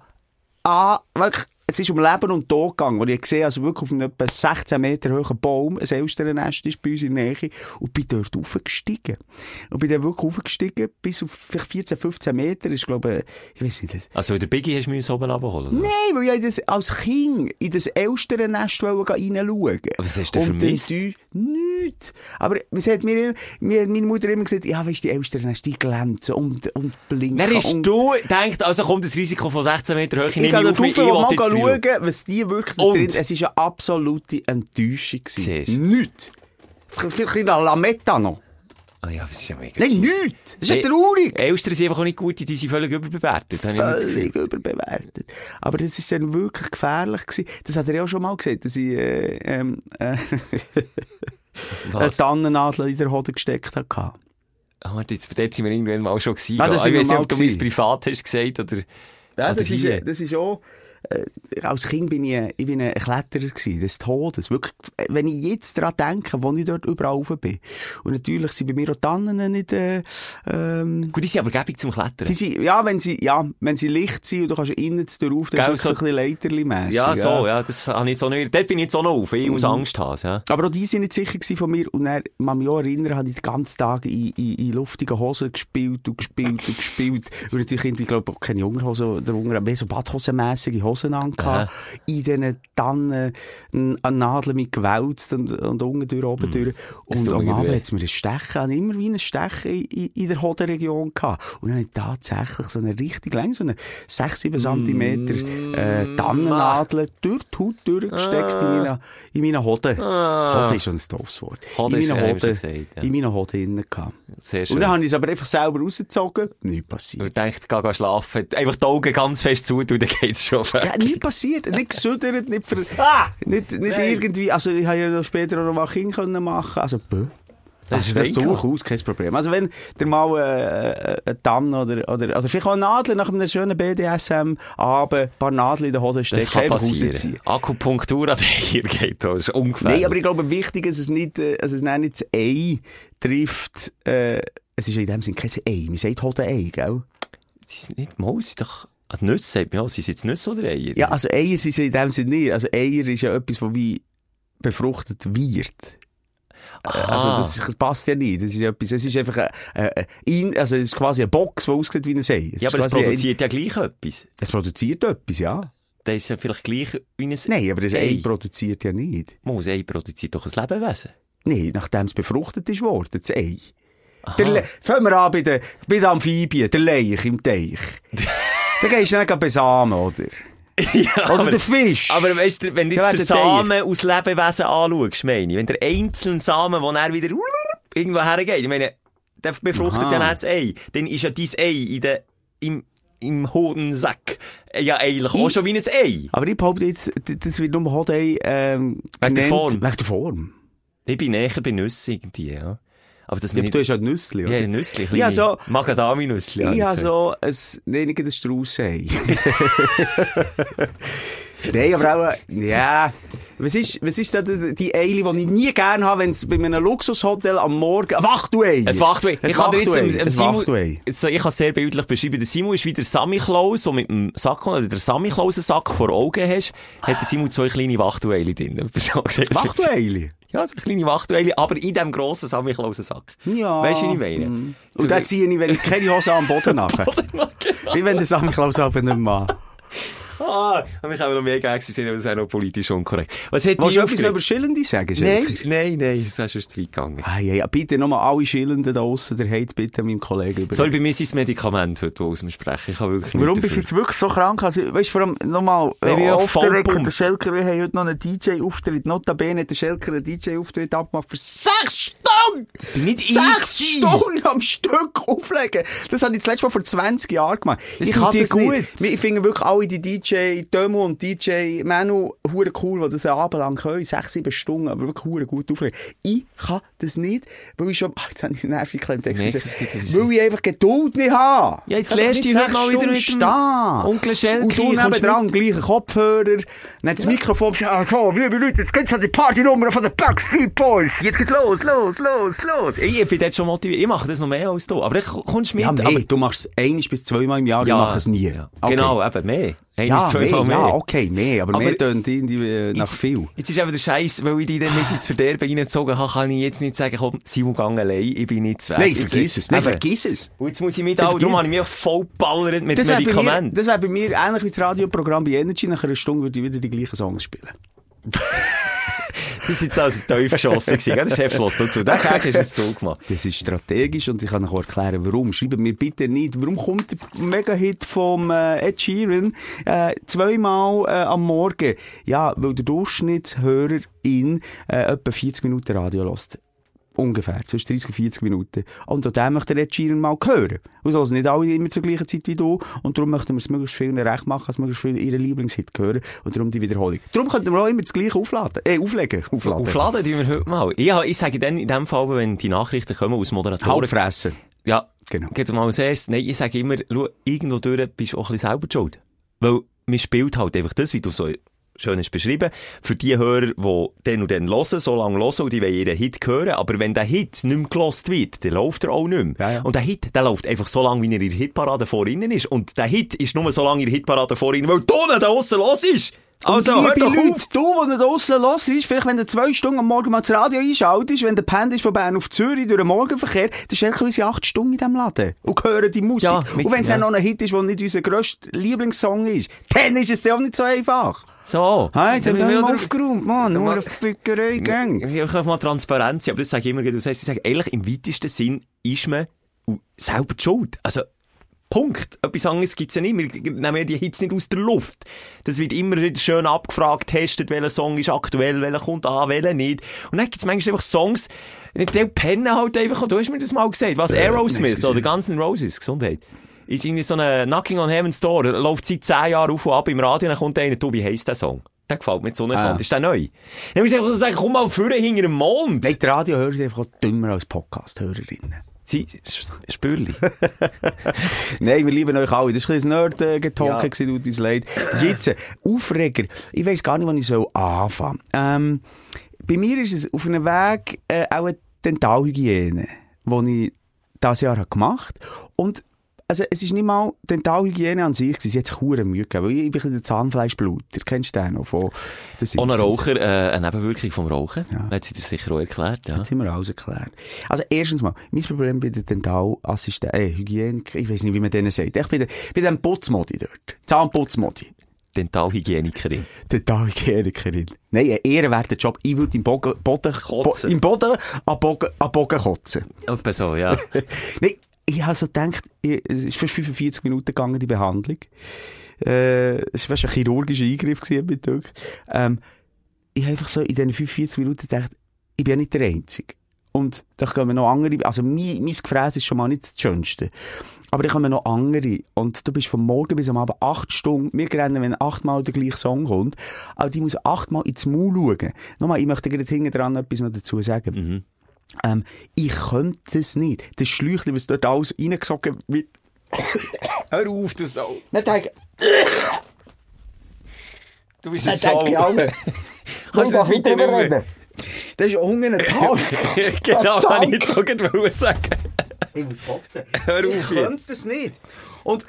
ah, wirklich, es ist um Leben und Tod gegangen, weil ich gesehen, also wirklich auf einem etwa sechzehn Meter hohen Baum, ein Elsternnest ist bei uns in der Nähe, und bin dort raufgestiegen. Und bin dann wirklich raufgestiegen, bis auf vielleicht vierzehn, fünfzehn Meter, ist glaube ich, ich weiss nicht. Also, der Biggie hast du mir oben runtergeholt, oder? Nein, weil ich das als Kind in das Elsternnest reinschauen wollte. Aber was hast du denn vermisst? Nichts. Aber es hat mir, mir, meine Mutter immer gesagt, ja, weißt du, die Elsternnest, die glänzen und, und blinken. Dann hast du gedacht, also kommt das Risiko von sechzehn Meter hoch, ich nehme ich auf mich, ich schauen, was die wirklich drin. Es war eine absolute Enttäuschung. Nichts. Vielleicht ein Lametta noch. Ah ja, das ist ja mega. Nein, nichts. Das ist ja traurig. Elster sind einfach auch nicht gut, die sind völlig überbewertet. Völlig überbewertet. Aber das war dann wirklich gefährlich gewesen. Das hat er ja auch schon mal gesagt, dass ich äh, ähm, äh, eine Tannennadel in der Hose gesteckt hatte. Aber jetzt, dort sind wir irgendwann mal schon gewesen. Ja, das ich weiß nicht, ob du mein Privat hast gesagt oder... Ja, oder das, ist, das ist auch... Als Kind bin ich, ich bin ein Kletterer gewesen, des Todes. Wirklich, wenn ich jetzt daran denke, wo ich dort überall rauf bin. Und natürlich sind bei mir auch Tannen nicht, äh, ähm, Gut, die sind aber gäbig zum Klettern. Die sind, ja, wenn sie, ja, wenn sie leicht sind und du kannst innen drauf, dann Gell, ist es so ein bisschen leiterli-mässig. Ja, ja, so, ja, das habe ich jetzt auch nicht, dort bin ich jetzt auch noch rauf, ich mhm. aus Angst haben, ja. Aber auch die sind nicht sicher gewesen von mir. Und dann, man mich auch erinnern, habe ich den ganzen Tag in, in, in luftigen Hosen gespielt und gespielt und gespielt. Und natürlich irgendwie, glaube ich, keine Jungerhosen, mehr so badhosenmässige Hosen. Angehabt, in diesen Tannennadeln mit gewälzt und, und unten durch, oben durch. Und am Abend hat es mir ein Stechen, hatte immer wie ein Stechen in, in der Hodenregion gehabt. Und dann hatte ich tatsächlich so eine richtig lang, so eine sechs bis sieben Zentimeter äh, Tannennadel durch die Haut durchgesteckt in meiner, in meiner Hoden. Hoden ist schon ein doofes Wort. In meiner Hoden, in meiner Hoden innen gehabt. Und dann habe ich es aber einfach selber rausgezogen. Nichts passiert. Und dachte, ich gehe schlafen. Einfach die Augen ganz fest zu, dann geht es schon. Ja, nichts passiert. Nicht gesüdert, nicht, ver- ah, nicht, nicht irgendwie. Also, ich habe ja später auch noch mal Kind machen. Also, bö. Das, das ist durchaus kein Problem. Also, wenn der mal äh, eine Tanne oder, oder, oder vielleicht auch eine Nadel nach einem schönen B D S M-Abend, ein paar Nadeln in den Hoden stecken, einfach rausziehen. Akupunktur an dir geht da, ist ungefährlich. Nein, aber ich glaube, wichtig ist, dass es nicht, also es nicht das Ei trifft. Äh, es ist in dem Sinne kein Ei. Man sagt Hoden-Ei, gell? Das ist nicht Maus, doch... Also Nüsse sagt man ja, sind jetzt Nüsse oder Eier? Ja, also Eier sind sie in dem Sinne nicht. Also Eier ist ja etwas, das wie befruchtet wird. Aha. Also das passt ja nicht. Das ist etwas, es ist einfach ein, ein, also es ist quasi eine Box, die aussieht wie ein Ei. Es ja, aber es produziert ein, ja gleich etwas. Es produziert etwas, ja. Das ist ja vielleicht gleich wie ein Nein, aber das Ei, Ei produziert ja nicht. Das Ei produziert doch ein Lebewesen. Nein, nachdem es befruchtet ist worden, das Ei. Le- Fangen wir an bei den, bei den Amphibien, der Laich im Teich. Dann gehst du nicht besamen, oder? Ja, oder aber, der Fisch. Aber weißt du, wenn du jetzt den Samen aus Lebewesen anschaust, meine ich, wenn der einzelne Samen, wo er wieder irgendwo hergeht, ich meine, der befruchtet Aha. ja nicht das Ei, dann ist ja dein Ei in der, im, im Hodensack ja eigentlich auch schon wie ein Ei. Aber ich behaupte jetzt, das wird nur Hodenei ähm, wegen der Form. Wegen der Form. Ich bin näher bei Nüssen irgendwie, ja. Aber das ja, aber du hast ja Nüssli, oder? Ja, Nüssli, kleine so, Magadami-Nüssli. Ich habe so ein, nein, nicht ein Strauss-Ei. Nein, aber auch, ja. Was ist, was ist denn die Eile, die ich nie gerne habe, wenn es bei einem Luxushotel am Morgen... Wachtuei! Es Wachtuei! Ich kann es sehr bildlich beschreiben. Der Simon ist wie der Sammy Klaus, der mit dem Sack, oder der Sammy Klausen-Sack vor Augen hast, hat der Simon zwei kleine Wachtueile drin. Wachtueile? Ja, so kleine Wachtueile, aber in diesem grossen Sammy Klausen-Sack. Ja. Weißt du, wie ich meine? Mm. So und dann ziehe ich, wenn ich keine Hose am Boden nachher. Wie wenn der Sammy Klaus auf einem Mann... Ah, wir haben noch mehr Gags gesehen, aber das ist noch politisch unkorrekt. Was hat Willst du etwas über Schillende sagen? Nein, nein, nein, das ist zu weit gegangen. Hey, hey, bitte nochmal alle Schillenden da aussen, der hat bitte meinem Kollegen über. Soll bei mir sein Medikament heute aus dem Sprechen? Ich kann wirklich Warum bist du jetzt wirklich so krank? Also, weißt du, vor allem nochmal, ja, ja, auf der Rekord, der Schelker, wir haben heute noch einen D J-Auftritt. Notabene hat der Schelker einen D J-Auftritt abgemacht für sechs Stunden! Das bin nicht ich! Sechs Stunden am Stück auflegen! Das habe ich das letzte Mal vor zwanzig Jahren gemacht. Das ich hatte gut. Nicht. Ich finde wirklich alle die D J D J Dömo und D J Manu, hure cool, die das abendlang können, sechs, sieben Stunden, aber wirklich hure gut auflegen. Ich kann das nicht, weil ich schon, ach, jetzt habe ich den Nerv geklemmt, weil ich einfach Geduld nicht habe. Ja, jetzt lernst du dich mal wieder mit dem Onkel und du nebendran, gleichen Kopfhörer, dann das Mikrofon, ah, so, liebe Leute, jetzt geht's an die Partynummer von den Backstreet Boys, jetzt geht's los, los, los, los. Ich bin jetzt schon motiviert, ich mache das noch mehr als du, aber ich kommst mit. Ja, aber du machst es ein bis zweimal im Jahr, ja, ich mache es nie. Ja. Okay. Genau, eben mehr. Hey, ja, mehr, mehr. ja, okay, mehr, aber, aber mehr tönt irgendwie nach jetzt, viel. Jetzt ist eben der Scheiß, weil ich dich dann mit ins Verderben reingezogen habe, kann ich jetzt nicht sagen, komm, Simon, gang allein, ich bin nicht zu. Nein, vergiss es, nein, vergiss es. Und jetzt muss ich mich auch, darum habe ich mich voll ballert mit das Medikamenten. Mir, das wäre bei mir ähnlich wie das Radioprogramm bei Energy, nach einer Stunde würde ich wieder die gleichen Songs spielen. Das war jetzt also tief geschossen, gell? Der Chef lässt dazu. Den Gag hast du jetzt toll gemacht. Das ist strategisch und ich kann euch erklären, warum. Schreibt mir bitte nicht, warum kommt der Mega-Hit vom äh, Ed Sheeran äh, zweimal äh, am Morgen? Ja, weil der Durchschnittshörer in äh, etwa vierzig Minuten Radio lässt. Ungefähr, sonst dreissig, vierzig Minuten. Und an dem möchte der Ed Sheeran mal hören. Also also nicht alle immer zur gleichen Zeit wie du. Und darum möchten wir es möglichst vielen recht machen, dass möglichst viele ihren Lieblingshit hören. Und darum die Wiederholung. Darum könnten wir auch immer das Gleiche aufladen. Äh, auflegen. Aufladen. Aufladen tun wir heute mal. Ich, ich sage dann in dem Fall, wenn die Nachrichten kommen aus Moderatoren... Hautfressen. Ja, genau. Geht mal als erstes. Nein, ich sage immer, schau, irgendwo durch bist du auch ein bisschen selber schuld. Weil man spielt halt einfach das, wie du so... Schön ist beschrieben. Für die Hörer, die den und den hören, so lange hören und die wollen jeden Hit hören, aber wenn der Hit nicht mehr gehört wird, dann läuft er auch nicht mehr. Ja, ja. Und der Hit, der läuft einfach so lange, wie er in der Hitparade vor ihnen ist. Und der Hit ist nur so lange in der Hitparade vor ihnen, weil du nicht da draussen hörst. Also, und liebe Leute, auf. Du, die da draussen hörst, vielleicht wenn du zwei Stunden am Morgen mal das Radio einschaltest, wenn der Pendel ist von Bern auf Zürich durch den Morgenverkehr, dann ist ja acht Stunden in diesem Laden und hören die Musik. Ja, mit, und wenn es ja. dann noch ein Hit ist, der nicht unser grösster Lieblingssong ist, dann ist es ja auch nicht so einfach. So. Hey, jetzt haben wir mal aufgeräumt, Mann. Nur eine Fickerei, Gang. Ich habe mal Transparenz, aber das sage ich immer, du sagst, ich sage, ehrlich, im weitesten Sinn ist man selber die Schuld. Also, Punkt. Etwas anderes gibt es ja nicht. Wir nehmen die Hits nicht aus der Luft. Das wird immer wieder schön abgefragt, testet, welcher Song ist aktuell, welcher kommt an, welcher nicht. Und dann gibt es manchmal einfach Songs, die pennen halt einfach, und du hast mir das mal gesagt, was Aerosmith oder Guns N' Roses, Gesundheit. Ist irgendwie so eine Knocking on Heaven's Door, läuft seit zehn Jahren auf und ab im Radio, dann kommt einer, du, wie heisst der Song? Der gefällt mir so unerkannt, ah. ist der neu? Dann muss ich sagen, komm mal vorne hinter dem Mond. Nein, die Radiohörer sind einfach dümmer als Podcast-Hörerinnen. Sie, Spürli. Nein, wir lieben euch alle. Das war ein bisschen Nerd-Getalken, ja. Tut uns leid. Jetzt, Aufreger. Ich weiss gar nicht, wann ich so anfangen soll. Ähm, bei mir ist es auf einem Weg äh, auch eine Dentalhygiene, die ich dieses Jahr gemacht habe. Und also, es ist nicht mal Dentalhygiene an sich, sie hat sich verdammt Mühe gegeben, weil ich bin der Zahnfleischbluter, kennst du den noch von der Sitzung? Ohne Raucher, äh, eine Nebenwirkung vom Rauchen, ja. Hat sie das sicher auch erklärt, ja. Hat sie mir alles erklärt. Also, erstens mal, mein Problem bei den Dentalassistenten, äh, Hygieniker, ich weiss nicht, wie man denen sagt, ich bin der, bei dem Putzmodi dort, Zahnputzmodi. Dentalhygienikerin. Dentalhygienikerin. Nein, ein ehrenwerter Job. Ich würde im Boden, Boden kotzen. Bo, Im Boden an Bogen, an Bogen kotzen. Etwa so, ja. Nein. Ich habe so gedacht, es ist fast fünfundvierzig Minuten gegangen, die Behandlung. Äh, es war ein chirurgischer Eingriff gewesen, mit dem. Ähm, ich habe einfach so in diesen fünfundvierzig Minuten gedacht, ich bin ja nicht der Einzige. Und da kommen noch andere, also mein, mein Gefräß ist schon mal nicht das Schönste. Aber da kommen noch andere. Und du bist vom Morgen bis am Abend acht Stunden, wir rennen, wenn achtmal der gleiche Song kommt, aber die muss achtmal ins Maul schauen. Nochmal, ich möchte gerade hinten dran etwas noch dazu sagen. Mhm. Ähm, ich könnte es nicht. Das Schläuchchen, was dort alles reingesogen wird. Hör auf, du Sau. Nicht denken. Du bist ein Sau. Kannst du das wieder reden? Das ist unten ein Tag. Genau, das wollte ich jetzt irgendwo sagen. Ich muss kotzen. Hör auf, ich könnte das nicht. Und,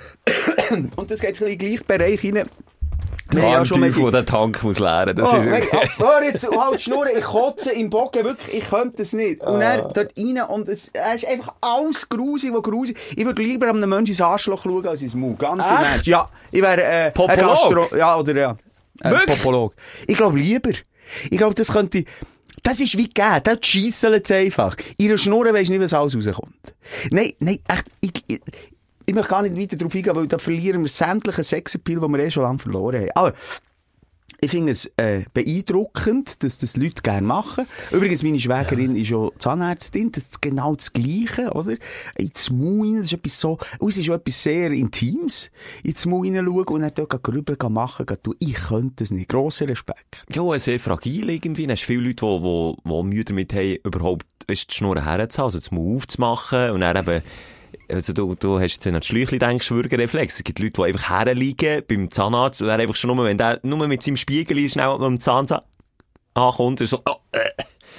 und das geht in den gleichen Bereich rein. Handtief, wo der Tank muss leeren. Das oh, ist wirklich... Hey, hör jetzt, halt Schnurren, ich kotze im Bogen, wirklich, ich könnte das nicht. Und er ah. dort rein und es ist einfach alles grusig, was grusig. Ich würde lieber an einem Menschen ins Arschloch schauen, als ins Mund. Ganz im Ernst. Ja, ich wäre äh, ein Gastro... Ja, oder ja. Äh, Popolog. Ich glaube lieber. Ich glaube, das könnte... Das ist wie gegeben. Das scheisselt einfach. In der Schnurren weisst nicht, was alles rauskommt. Nein, nein, echt, ich... ich Ich möchte gar nicht weiter darauf eingehen, weil da verlieren wir sämtlichen Sexappeal, den wir eh schon lange verloren haben. Aber ich finde es äh, beeindruckend, dass das Leute gerne machen. Übrigens, meine Schwägerin ja. ist ja Zahnärztin, das ist genau das Gleiche, oder? Ins Mund, das ist etwas so, es ist ja etwas sehr Intimes. Ins Mund hineinschauen und dann dort grübeln, machen, tun. Ich könnte das nicht. Grosser Respekt. Ja, sehr fragil irgendwie. Du hast viele Leute, die, die, die Mühe damit haben, überhaupt weißt, die Schnur herzuhauen, also das Mund aufzumachen und dann eben... Also, du, du hast jetzt einen Schläuchli-Denkschwürgerreflex. Es gibt Leute, die einfach herliegen beim Zahnarzt. Und einfach schon nur, wenn der nur mit seinem Spiegel schnell am Zahnzahn ankommt, ist so, oh, äh.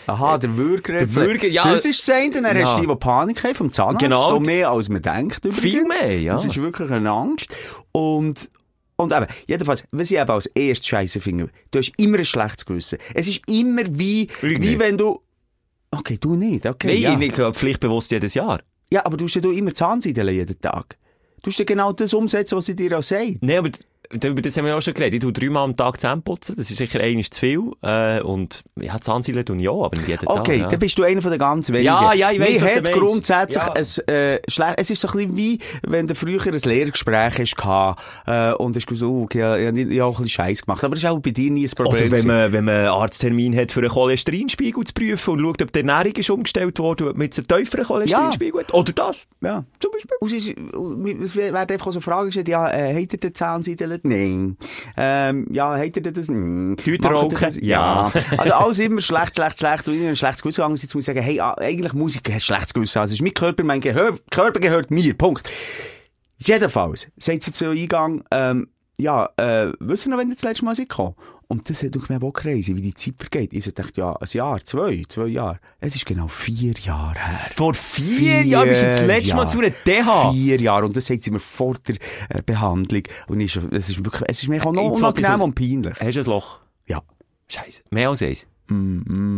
Aha, der Würgerreflex. Der Würger, ja. Das ist das eine, dann ja. hast du die, die Panik haben vom Zahnarzt. Genau. Da mehr als man denkt, übrigens. Viel mehr, ja. Das ist wirklich eine Angst. Und, und eben, jedenfalls, was ich eben als erstes Scheiße finde, du hast immer ein schlechtes Gewissen. Es ist immer wie, wie wenn du, okay, du nicht, okay. Nein, ja. ich glaube, pflichtbewusst jedes Jahr. Ja, aber du hast ja immer Zahnseideln jeden Tag. Du hast ja genau das umsetzen, was ich dir auch sage. Nein, aber über das haben wir auch schon geredet. Ich tue dreimal am Tag Zähne putzen. Das ist sicher einiges zu viel. Äh, und ja, Zahnseideln tue ich auch, aber nicht jeden okay, Tag. Okay, ja. dann bist du einer von den ganz wenigen. Ja, ja, ich weiss, was du meinst. Grundsätzlich ja. ein, äh, es ist so ein bisschen wie, wenn du früher ein Lehrgespräch hast gehabt, äh, und hast gesagt, oh, okay, ich habe hab auch ein bisschen Scheiß gemacht. Aber das ist auch bei dir nie ein Problem. Oder wenn man, wenn man einen Arzttermin hat, für einen Cholesterinspiegel zu prüfen und schaut, ob die Ernährung ist umgestellt worden, ob man jetzt einen tieferen Cholesterinspiegel ja. hat. Oder das. Ja. Zum Beispiel. Und es werden einfach auch so Fragen gestellt, ja, äh, hat er den Zahnseideln? Nein. Ähm, ja, hat er das? Nein. Das? Ja. Also alles immer schlecht, schlecht, schlecht. Und ich ein schlechtes Gewissen. Jetzt muss ich sagen, hey, eigentlich Musik hat schlechtes Gewissen. Also ist mein Körper, mein Gehör, Körper gehört mir. Punkt. Jedenfalls, sagt sie zu Eingang, ähm, ja, äh, wisst ihr noch, wenn ihr das letzte Mal seid gekommen? Und das hat mir auch crazy, wie die Zeit vergeht. Ich dachte, ja, ein Jahr, zwei, zwei Jahre. Es ist genau vier Jahre her. Vor vier, vier Jahren bist du das letzte Jahr. Mal zu einer D H. Vier Jahre. Und das sagt sie mir vor der Behandlung. Und es ist wirklich, es ist mir auch noch unangenehm und peinlich. Hast du ein Loch? Ja. Scheiße. Mehr als eins? Mm,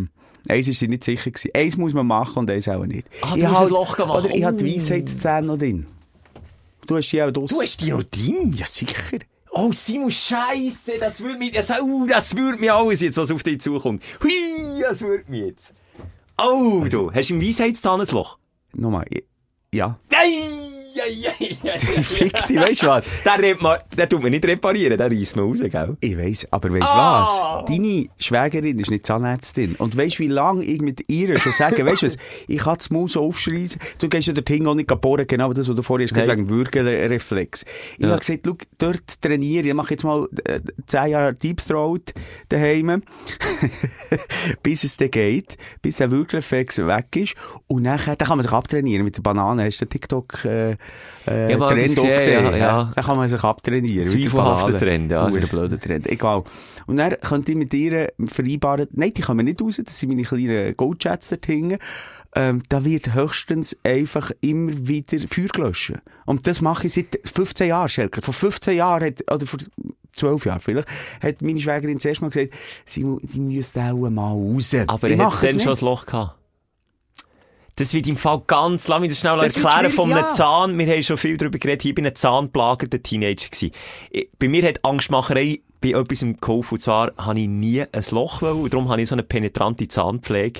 mm. Eins war sie nicht sicher gewesen. Eins muss man machen und eins auch nicht. Ah, du ich musst halt, ein Loch gemacht. Oder ich oh. habe die Weisheitszähne noch drin. Du hast die auch drin. Du hast die noch drin? Ja, sicher. Oh, Simon, Scheiße, das würde mich, das, oh, das würde mich alles jetzt, was auf dich zukommt. Hui, das würde mich jetzt. Oh, also, du, hast du im Weisheitszahn ein Loch? Nochmal, ja. Nein! Fick dich, weißt du was? Der tut mir nicht reparieren, der reißt mir raus, gell? Ich weiss, aber weißt du oh. was? Deine Schwägerin ist nicht Zahnärztin. Und weißt du, wie lange ich mit ihr schon sage, weißt du was? Ich kann das Maul so aufschreien. Du gehst ja dort hin und nicht bohren, genau das, was du vorher hast gesagt hast, wegen Würgerreflex. Ich ja. habe gesagt, schau, dort trainiere ich, mache jetzt mal äh, zehn Jahre Deep Throat daheim, bis es dann geht, bis der Würgerreflex weg ist. Und nachher, dann kann man sich abtrainieren mit der Banane. Hast du den TikTok, äh, Äh, ja, Trend gesehen, gesehen, ja, ja. Dann kann man sich abtrainieren. Zweifelhafter Trend, ja. Ein blöder Trend, egal. Und dann könnte ich mit ihr vereinbaren, nein, die kommen nicht raus, das sind meine kleinen Goldschätze dort hängen. Ähm, da wird höchstens einfach immer wieder Feuer gelöscht. Und das mache ich seit fünfzehn Jahren, Schelker. Vor fünfzehn Jahren, hat, oder vor zwölf Jahren vielleicht, hat meine Schwägerin zuerst mal gesagt, sie müssen auch mal raus. Aber er hat dann schon ein Loch gehabt. Das wird im Fall ganz lang, das schnell erklären von einem ja. Zahn. Wir haben schon viel darüber geredet. Ich bin ein zahnplagerter Teenager gewesen. Bei mir hat Angstmacherei bei etwas im Kauf. Und zwar habe ich nie ein Loch wollen. Und darum habe ich so eine penetrante Zahnpflege.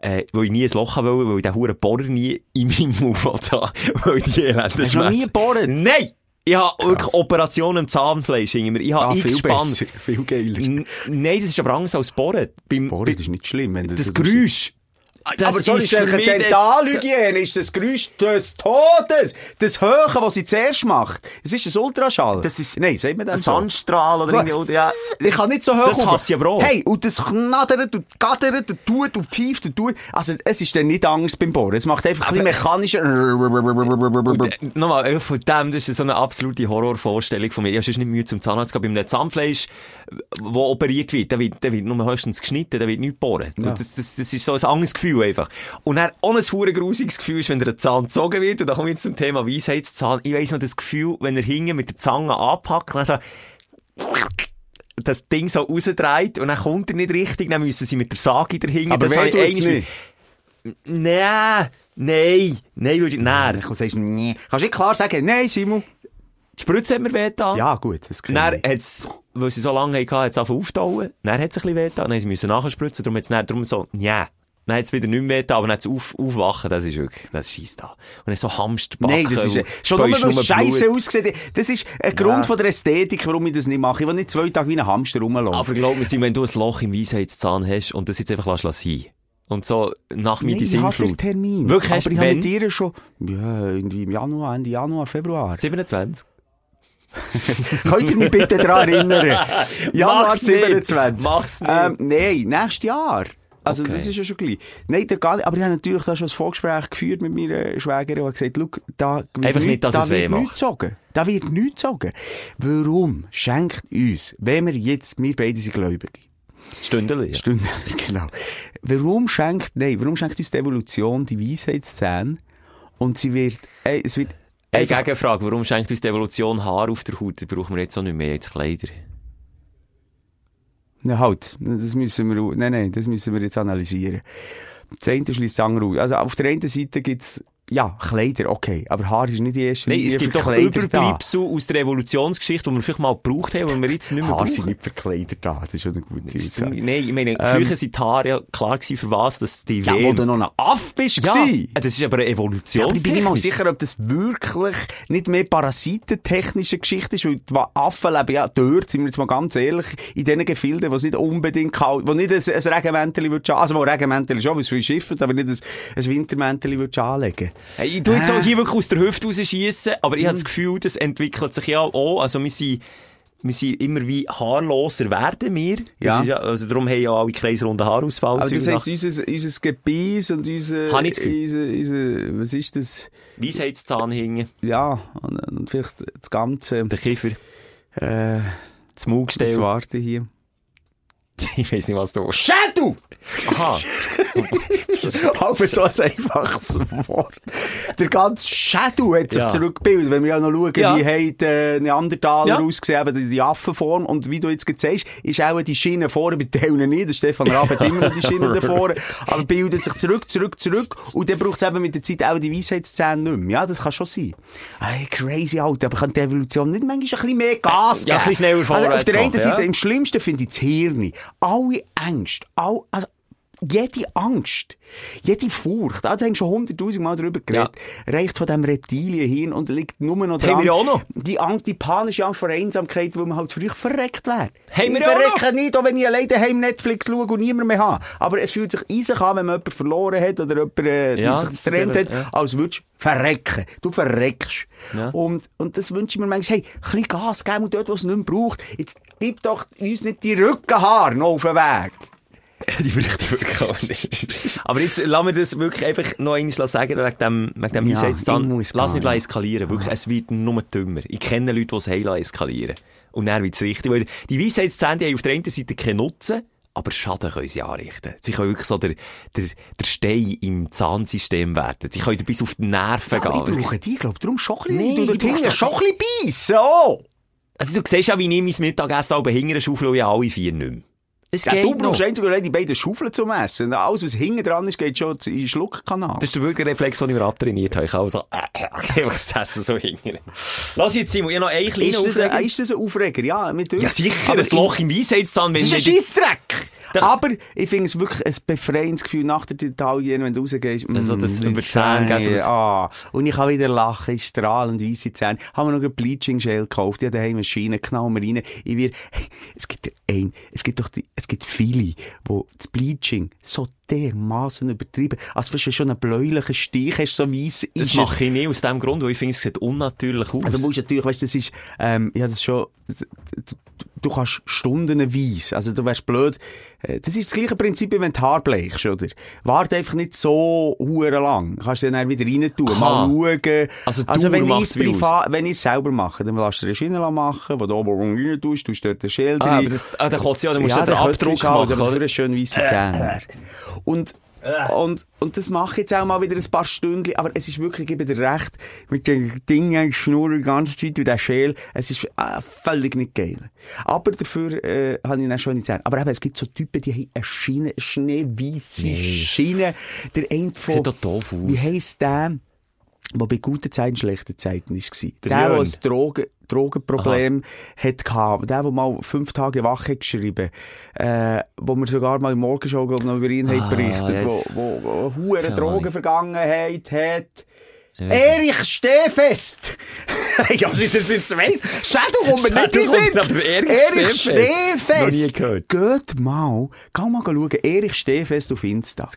Äh, weil ich nie ein Loch haben wollte, weil ich den verdammten Bohrer nie in meinem Mund hatte. Weil die Elende Hast du noch nie gebohrt? Nein! Ich habe wirklich Operationen am Zahnfleisch hinter mir. Ich habe ah, viel besser, viel geiler. N- Nein, das ist aber anders als Bohren. Bohren ist nicht schlimm. Wenn das das Geräusch... Das, das ist für mich... Dentalhygiene ist das Geräusch des Todes. Das Hören, was sie zuerst macht. Es ist ein Ultraschall. Das ist... Nein, sagt man das so? Sandstrahl oder irgendwie... Ja. Ich kann nicht so hoch. Das hasse ich aber auch. Hey, und das knattert und gattert und tut und pfeift und tut. Also, es ist dann nicht Angst beim Bohren. Es macht einfach ein bisschen mechanischer... Nochmal, von dem, das ist so eine absolute Horrorvorstellung von mir. Ich habe sonst nicht Mühe zum Zahnarzt gehabt. Bei einem Zahnfleisch, wo operiert wird, da wird, wird nur höchstens geschnitten, da wird nicht geboren. Ja. Das, das, das ist so ein anderes Gefühl einfach. Und dann auch ein verdammt grusiges Gefühl ist, wenn der Zahn gezogen wird. Und da kommen wir jetzt zum Thema Weisheitszahn. Ich weiss noch das Gefühl, wenn er hinten mit der Zange anpackt, dann so das Ding so rausdreht und dann kommt er nicht richtig, dann müssen sie mit der Sage dahinten. Aber wer tut's eigentlich nicht? Nein, nein, nein, würde ich, nein. Kannst du nicht klar sagen, nein, Simon. Die Spritze hat mir wehgetan. Ja, gut. Das dann hat's, weil sie so lange hatten, hat es auftauen. Dann hat es ein bisschen wehgetan. Dann sie müssen nachspritzen. Darum hat's dann, darum so, yeah. Dann hat's wieder nicht mehr wehgetan. Aber dann hat's auf, aufwachen. Das ist wirklich, das ist scheiss da. Und dann so Hamsterbacken. Nein, das ist, schon nur, weil es scheisse ausgesehen. Das ist ein Grund ja. von der Ästhetik, warum ich das nicht mache. Ich will nicht zwei Tage wie ein Hamster rumlaufen. Aber glaub mir, wenn du ein Loch im Weisheitszahn hast und das jetzt einfach lassen sein. Und so, nach mir die Sinnflut. Ich Termin. Wirklich? Aber ich habe mit dir schon, ja, irgendwie im Januar, Ende Januar, Februar. siebenundzwanzig. Könnt ihr mich bitte daran erinnern? Januar siebenundzwanzig. Mach's nicht. Ähm, nein, nächstes Jahr. Also, okay. Das ist ja schon gleich. Nein, der gar nicht. Aber ich habe natürlich da schon ein Vorgespräch geführt mit meiner Schwägerin und gesagt, schau, da wird nichts gezogen. Da wird nichts gezogen. Warum schenkt uns, wenn wir jetzt, wir beide sind Gläubige, Stündeli. Ja. Stündeli, genau. Warum schenkt, nein, warum schenkt uns die Evolution die Weisheitszähne und sie wird, ey, es wird... Eine Gegenfrage, warum schenkt uns die Evolution Haar auf der Haut? Da brauchen wir jetzt auch nicht mehr, jetzt Kleider. Na halt, das müssen wir, nein, nein, das müssen wir jetzt analysieren. Das eine schließt das andere aus. Also auf der einen Seite gibt es, ja, Kleider, okay, aber Haar ist nicht die erste. Nein, es gibt doch Überbleibsel aus der Evolutionsgeschichte, die wir vielleicht mal gebraucht haben, die wir jetzt nicht mehr Haar brauchen. Haar sind nicht für Kleider da, das ist schon eine gute Idee. Nein, ich meine, früher ähm, sind die Haare ja klar gewesen, für was, dass die ja, wo du noch ein Affe bist. Ja, das ist aber eine Evolutionsgeschichte. Ja, ich bin nicht mal sicher, ob das wirklich nicht mehr parasitentechnische Geschichte ist, weil die Affen leben ja dort, sind wir jetzt mal ganz ehrlich, in diesen Gefilden, wo es nicht unbedingt kalt, wo nicht ein, ein Regenmäntel wird schaden, also mal ein Regenmäntel schon, weil es viel schifft, aber nicht ein, ein Wintermäntel wird anlegen. Hey, ich tu jetzt auch hier wirklich aus der Hüfte rausschiessen, aber ich mhm. habe das Gefühl, das entwickelt sich ja auch. Also wir sind, wir sind immer wie haarloser werden wir. Ja. Ja, also darum haben ja alle kreisrunden Haarausfall. Also das heisst, unser, unser Gebiss und unser, unser, unser... Was ist das? Weisheitszahn hängen. Ja, und, und vielleicht das Ganze... Der Kiefer. Äh, das Maulgestell. Das Warte hier. Ich weiss nicht, was du... Schädel! Aha. Aber so ein einfaches Wort. Der ganze Schädel hat sich ja. zurückgebildet. Wenn wir ja noch schauen, ja. wie haben die Neandertaler ja. ausgesehen, eben die Affenform. Und wie du jetzt gesagt hast, ist auch die Schiene vorne bei denen nicht. Der Stefan Raab hat immer noch die Schiene da vorne. Aber bildet sich zurück, zurück, zurück. Und dann braucht es eben mit der Zeit auch die Weisheitszähne nicht mehr. Ja, das kann schon sein. Hey, crazy alt. Aber kann die Evolution nicht manchmal ein bisschen mehr Gas geben? Ja, ein bisschen schneller vorwärts. Also auf der einen Seite, ja. im Schlimmsten finde ich das Hirn. Alle Ängste, alle, also jede Angst, jede Furcht, also haben wir schon hunderttausend Mal darüber geredet, ja. reicht von diesem Reptilienhirn und liegt nur noch dran. Haben wir auch noch? Die, Angst, die panische Angst vor Einsamkeit, weil man halt früher verreckt wäre. Haben wir auch noch? Nicht, auch wenn ich alleine daheim Netflix schaue und niemand mehr habe. Aber es fühlt sich eisig an, wenn man jemanden verloren hat oder jemanden äh, ja, sich getrennt hat, ja. als würdest du verrecken. Du verreckst. Ja. Und, und das wünsche ich mir manchmal, hey, ein bisschen Gas geben und dort, was es nicht mehr braucht. Jetzt gib doch uns nicht die Rückenhaare noch auf den Weg. Die bräuchte wirklich auch nicht. Aber jetzt lass mir das wirklich einfach noch einmal sagen, wegen dem, wegen dem ja, Weisheitszahn. Lass nicht eskalieren. Wirklich, es wird nur dümmer. Ich kenne Leute, die es heil eskalieren. Und dann wird es richtig. Weil die Weisheitszähne haben auf der einen Seite keinen Nutzen, aber Schaden können sie anrichten. Sie können wirklich so der, der, der Stein im Zahnsystem werden. Sie können bis auf die Nerven ja, aber gehen. Ich brauche die, glaube ich. Darum schon ein bisschen. Nee, du du brauchst schon ein bisschen beißen. Oh. Also du siehst ja, wie ich mein Mittagessen aber hinterher schaufle, ich alle vier nicht mehr. Ja, du brauchst eigentlich nur die beiden Schaufeln zum Essen. Und alles, was hinten dran ist, geht schon in den Schluckkanal. Das ist der wirkliche Reflex, den ich mir abtrainiert habe. Ich auch so, äh, okay, was essen so hinten. Lass jetzt, Simon, ich habe noch einen kleinen ist das Aufreger. Ein, ist das ein Aufreger? Ja, mit ja sicher, aber das Loch im Weisheitszahn. Das ist ein Scheissdreck! Aber ich finde es wirklich ein befreiendes Gefühl nach der Detailien, wenn du rausgehst. Mm, also das über Zähne. Also das ah, und ich kann wieder lachen, strahlend weiße Zähne. Haben wir noch eine Bleaching-Gel gekauft. Ich habe daheim eine Schiene, knall mir rein. Ich will, es gibt ein. Es gibt doch die, es gibt viele, die das Bleaching so dermaßen übertrieben. Also wenn du schon einen bläulichen Stich hast, so weiss. Das mache ich nicht aus dem Grund, weil ich finde, es sieht unnatürlich aus. Also du musst natürlich, weißt, das ist, ähm, ja, das ist schon, du kannst stundenweise, also du wärst blöd. Das ist das gleiche Prinzip, wie wenn du Haar bleichst, oder? Warte einfach nicht so huere lang. Du kannst es dann wieder rein tun. Aha. Mal schauen. Also, also wenn ich es privat, wenn ich es selber mache, dann lässt du eine Schiene machen, wo du oben rein tust, tust dort ein Schild ah, rein. Ah, dann kotzt ja, dann musst du ja, den Abdruck machen, oder? Für eine schöne weisse Zähne. Und, und, und das mache ich jetzt auch mal wieder ein paar Stunden, aber es ist wirklich, ich gebe dir recht, mit den Dingen schnurren die ganze Zeit, wie der Schäl, es ist äh, völlig nicht geil. Aber dafür äh, habe ich dann schöne Zähne. Aber eben, es gibt so Typen, die haben eine Schiene, eine schneeweiße nee. Schiene. Der eine von, sieht doch doof aus. Wie heisst der, der bei guten Zeiten, schlechten Zeiten war? Der, der als Drogen... Drogenproblem Aha. hat gehabt. Der, der mal fünf Tage wach hat geschrieben, äh, wo wir sogar mal im Morgenshow glaub, noch über ihn ah, berichtet, wo, wo, wo hohe Drogenvergangenheit hat. Ja. Eric Stehfest! Ja, das jetzt weiss. Shadow kommt mir nicht in Sinn. Eric Stehfest! Geht mal, geh mal schauen. Eric Stehfest auf Insta.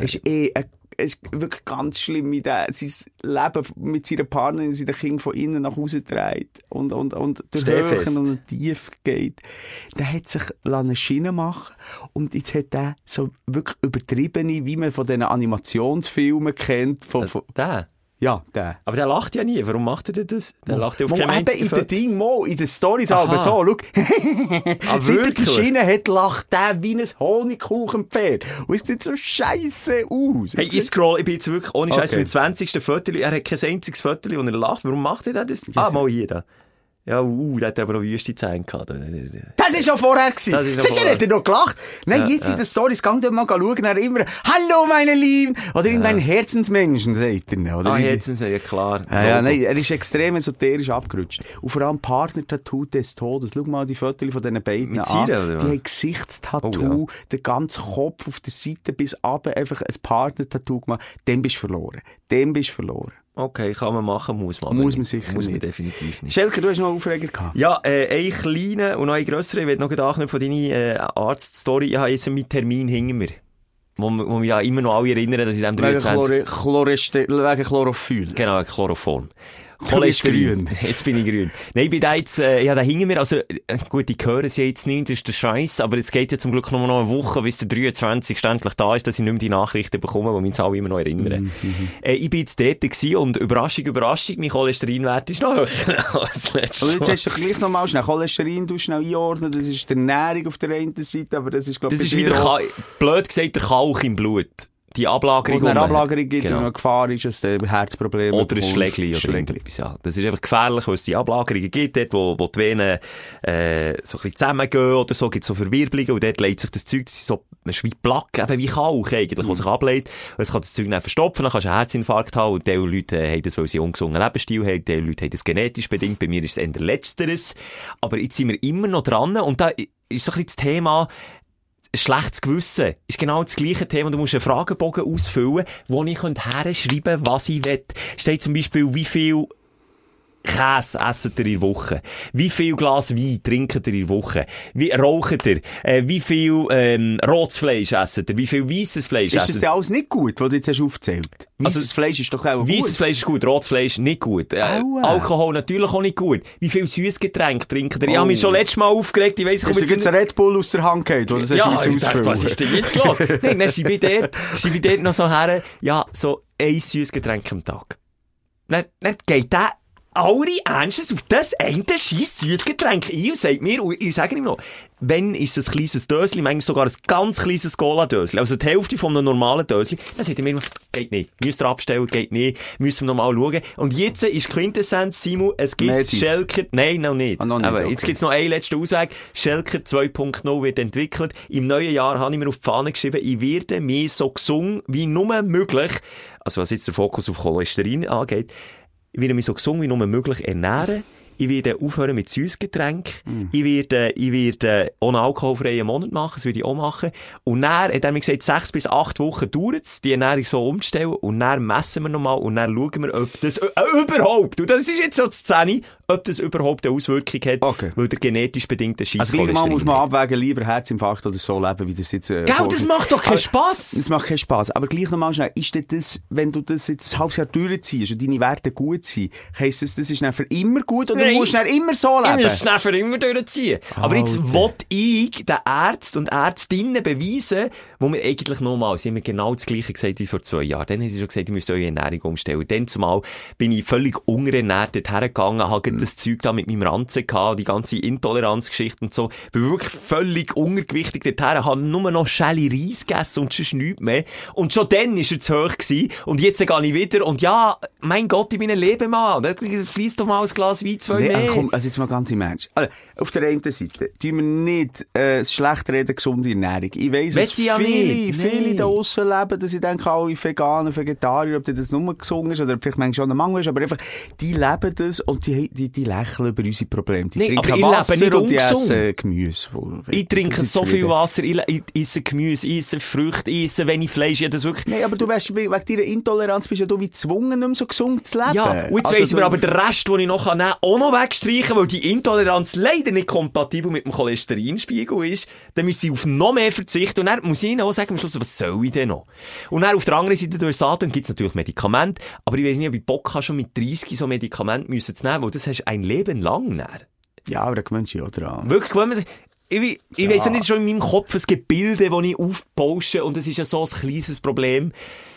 Das ist eh ein Es ist wirklich ganz schlimm, wie der sein Leben mit seiner Partnerin, seinen Kindern von innen nach Hause dreht und, und, und durch Höhen und tief geht. Der hat sich eine Schiene machen und jetzt hat er so wirklich übertriebene, wie man von diesen Animationsfilmen kennt. Von, von der? Ja, der. Aber der lacht ja nie. Warum macht er das? Der Mo, lacht ja auf keinen Fall. Eben in den Ding, Mo, in den Storys aber so, schau. Ah, seit er die Schiene hat, lacht der wie ein Honigkuchenpferd. Und es sieht so scheisse aus. Hey, ich scroll, ich bin jetzt wirklich ohne Scheiß okay. beim zwanzigsten Foto. Er hat kein einziges Foto und er lacht. Warum macht er das? Yes. Ah, mal hier da. Ja, uh, der hat aber noch wüste Zähne gehabt. Das war schon vorher. Sicher hat er noch gelacht. Nein, ja, jetzt ja. in den Storys, geh doch mal schauen, er immer, hallo, meine Lieben! Oder ja. in deinen Herzensmenschen, sagt er. Oder? Ah, Herzensmenschen, klar. Ja, ja, nein, er ist extrem esoterisch abgerutscht. Und vor allem Partner-Tattoo des Todes. Schau mal die Fotos von diesen beiden Mit an. Zieren, die haben Gesichtstattoo, oh, ja. den ganzen Kopf auf der Seite bis runter, einfach ein Partner-Tattoo gemacht. Dem bist du verloren. Dem bist du verloren. Okay, kann man machen, muss man. Muss man sicher muss man nicht. Definitiv nicht. Schelker, du hast noch einen Aufreger gehabt? Ja, äh, einen kleinen und noch einen grösseren. Ich will noch anknüpfen von deiner äh, Arzt-Story. Ich habe jetzt meinen Termin hinter mir. Wo, wo mich ja immer noch alle erinnern, dass ich dem dreiundzwanzigsten Wegen Chlorophyll. Genau, Chloroform. Grün. Jetzt bin ich grün. Nein, ich bin da jetzt, äh, ja, da hinten mir, also, äh, gut, ich höre es ja jetzt nicht, das ist der Scheiß, aber es geht ja zum Glück nur noch eine Woche, bis der dreiundzwanzigste endlich da ist, dass ich nicht mehr die Nachrichten bekomme, die mich alle immer noch erinnern. Mm-hmm. Äh, ich bin jetzt dort gewesen und Überraschung, Überraschung, mein Cholesterinwert ist noch höher als letztes Mal. Aber jetzt hast du gleich nochmal schnell Cholesterin, du schnell einordnen, das ist die Ernährung auf der einen Seite, aber das ist, glaube ich, Das ist wieder, Ka- blöd gesagt, der Kalk im Blut. Die Ablagerung. Wenn eine Ablagerung gibt, genau. und eine Gefahr ist, dass du Herzprobleme oder ein Schlägli oder irgendetwas. Ja. Das ist einfach gefährlich, weil es die Ablagerungen gibt, dort, wo, wo die Venen äh, so ein bisschen zusammengehen oder so, gibt es so Verwirbelungen und dort leitet sich das Zeug, das ist so wie Plaque, eben wie Kalk eigentlich, mhm. was sich ableitet. Es kann das Zeug dann verstopfen, dann kannst du einen Herzinfarkt haben und die Leute haben das, weil sie einen ungesunden Lebensstil haben, die Leute haben das genetisch bedingt, bei mir ist es eher Letzteres. Aber jetzt sind wir immer noch dran und da ist so ein bisschen das Thema, schlechtes Gewissen ist genau das gleiche Thema. Du musst einen Fragebogen ausfüllen, wo ich herschreiben könnte, was ich will. Steht zum Beispiel, wie viel Käse esset ihr in der Woche? Wie viel Glas Wein trinkt ihr in der Woche? Wie raucht ihr? Äh, wie viel ähm, rotes Fleisch esset ihr? Wie viel weißes Fleisch esset ihr? Ist das ja alles nicht gut, was du jetzt hast aufgezählt? Also das Fleisch ist doch auch gut. Weisses Fleisch ist gut, rotes Fleisch nicht gut. Äh, oh, äh. Alkohol natürlich auch nicht gut. Wie viel Süßgetränke trinkt ihr? Ich oh. habe mich schon letztes Mal aufgeregt. Ich weiss, ich jetzt einen Red Bull aus der Hand gehabt, oder? Ja, ich dachte, was ist denn jetzt los? Nein, dann schreibe ich dort, schreibe ich dort noch so her, ja, so ein Süßgetränk am Tag. Dann, dann geht der alle Ernstens auf das eine scheiss süßes Getränk ein und sagt mir, und ich sage ihm noch, wenn ist es ein kleines Dösli, manchmal sogar ein ganz kleines Cola-Dösli, also die Hälfte von einem normalen Dösli, dann sagt er mir immer, geht nicht, müsst ihr abstellen, geht nicht, müssen wir nochmal schauen. Und jetzt ist Quintessenz, Simon, es gibt Schelker, nein, noch nicht. Ah, noch nicht. Aber okay. Jetzt gibt es noch einen letzten Ausweg, Schelker zwei Punkt null wird entwickelt. Im neuen Jahr habe ich mir auf die Fahne geschrieben, ich werde mir so gesund wie nur möglich, also was jetzt der Fokus auf Cholesterin angeht, wie er mich so gesund wie nur möglich ernähren, ich werde aufhören mit Süßgetränken, mm. ich werde, ich werde ohne alkoholfreien Monat machen, das würde ich auch machen. Und dann hat er mir gesagt, sechs bis acht Wochen dauert es, die Ernährung so umzustellen, und dann messen wir nochmal und dann schauen wir, ob das äh, überhaupt, und das ist jetzt so die Szene, ob das überhaupt eine Auswirkung hat, okay. weil der genetisch bedingte Scheisskolesterol. Also muss man abwägen, lieber Herzinfarkt oder so leben, wie das jetzt äh, Gell, das macht doch keinen Spass! Das macht keinen Spass, aber gleich nochmal schnell, ist denn das, wenn du das jetzt ein halbes Jahr durchziehst und deine Werte gut sind, heisst das, das ist dann für immer gut, oder Nein. du musst dann immer so leben? Ich muss dann für immer durchziehen. Oh, aber jetzt okay. will ich den Ärzten und Ärztinnen beweisen, wo wir eigentlich nochmal, sie haben mir genau das Gleiche gesagt wie vor zwei Jahren. Dann haben sie schon gesagt, ihr müsst eure Ernährung umstellen. Und dann zumal bin ich völlig unernährt dorthin gegangen, habe mhm. das Zeug da mit meinem Ranzen gehabt, die ganze Intoleranzgeschichte und so. Bin wirklich völlig untergewichtig dorthin, habe nur noch Schelle Reis gegessen und sonst nichts mehr. Und schon dann war er zu hoch gewesen. Und jetzt gehe ich wieder und ja, mein Gott, ich bin ein Lebemann. Fließt doch mal ein Glas Wein, zwei nee, mehr. Komm, also jetzt mal ganz im Ernst. Also, auf der einen Seite, tun wir nicht äh, schlecht reden, gesunde Ernährung. Ich weiss, dass viele, ja viele, viele da aussen leben, dass ich denke, alle Veganer, Vegetarier, ob das nur gesund ist oder vielleicht manchmal schon ein Mangel ist, aber einfach, die leben das und die, die, die lächeln über unsere Probleme. Die nee, trinken aber Wasser ich lebe nicht und die essen Gemüse. Ich trinke so viel wieder. Wasser, ich, ich esse Gemüse, ich esse Früchte, ich esse wenig Fleisch, ich das wirklich... Nein, aber du weißt, wegen deiner Intoleranz bist ja du wie gezwungen, nicht mehr so gesund zu leben. Ja, und jetzt also, weiss ich mir aber den Rest, den ich noch nehmen kann, auch noch wegstreichen, weil die Intoleranz leider nicht kompatibel mit dem Cholesterinspiegel ist, dann müssen sie auf noch mehr verzichten und dann muss ich ihnen auch sagen, am Schluss, was soll ich denn noch? Und dann auf der anderen Seite durch Satan gibt es natürlich Medikamente, aber ich weiss nicht, ob ich Bock habe, schon mit dreißig so Medikamente müssen zu nehmen, weil das hast du ein Leben lang näher. Ja, aber da gewöhnst du dich auch dran. Wirklich, gewöhnt man sich... Ich, ich ja. weiss ja nicht, schon in meinem Kopf ein Gebilde, das ich aufbausche, und das ist ja so ein kleines Problem.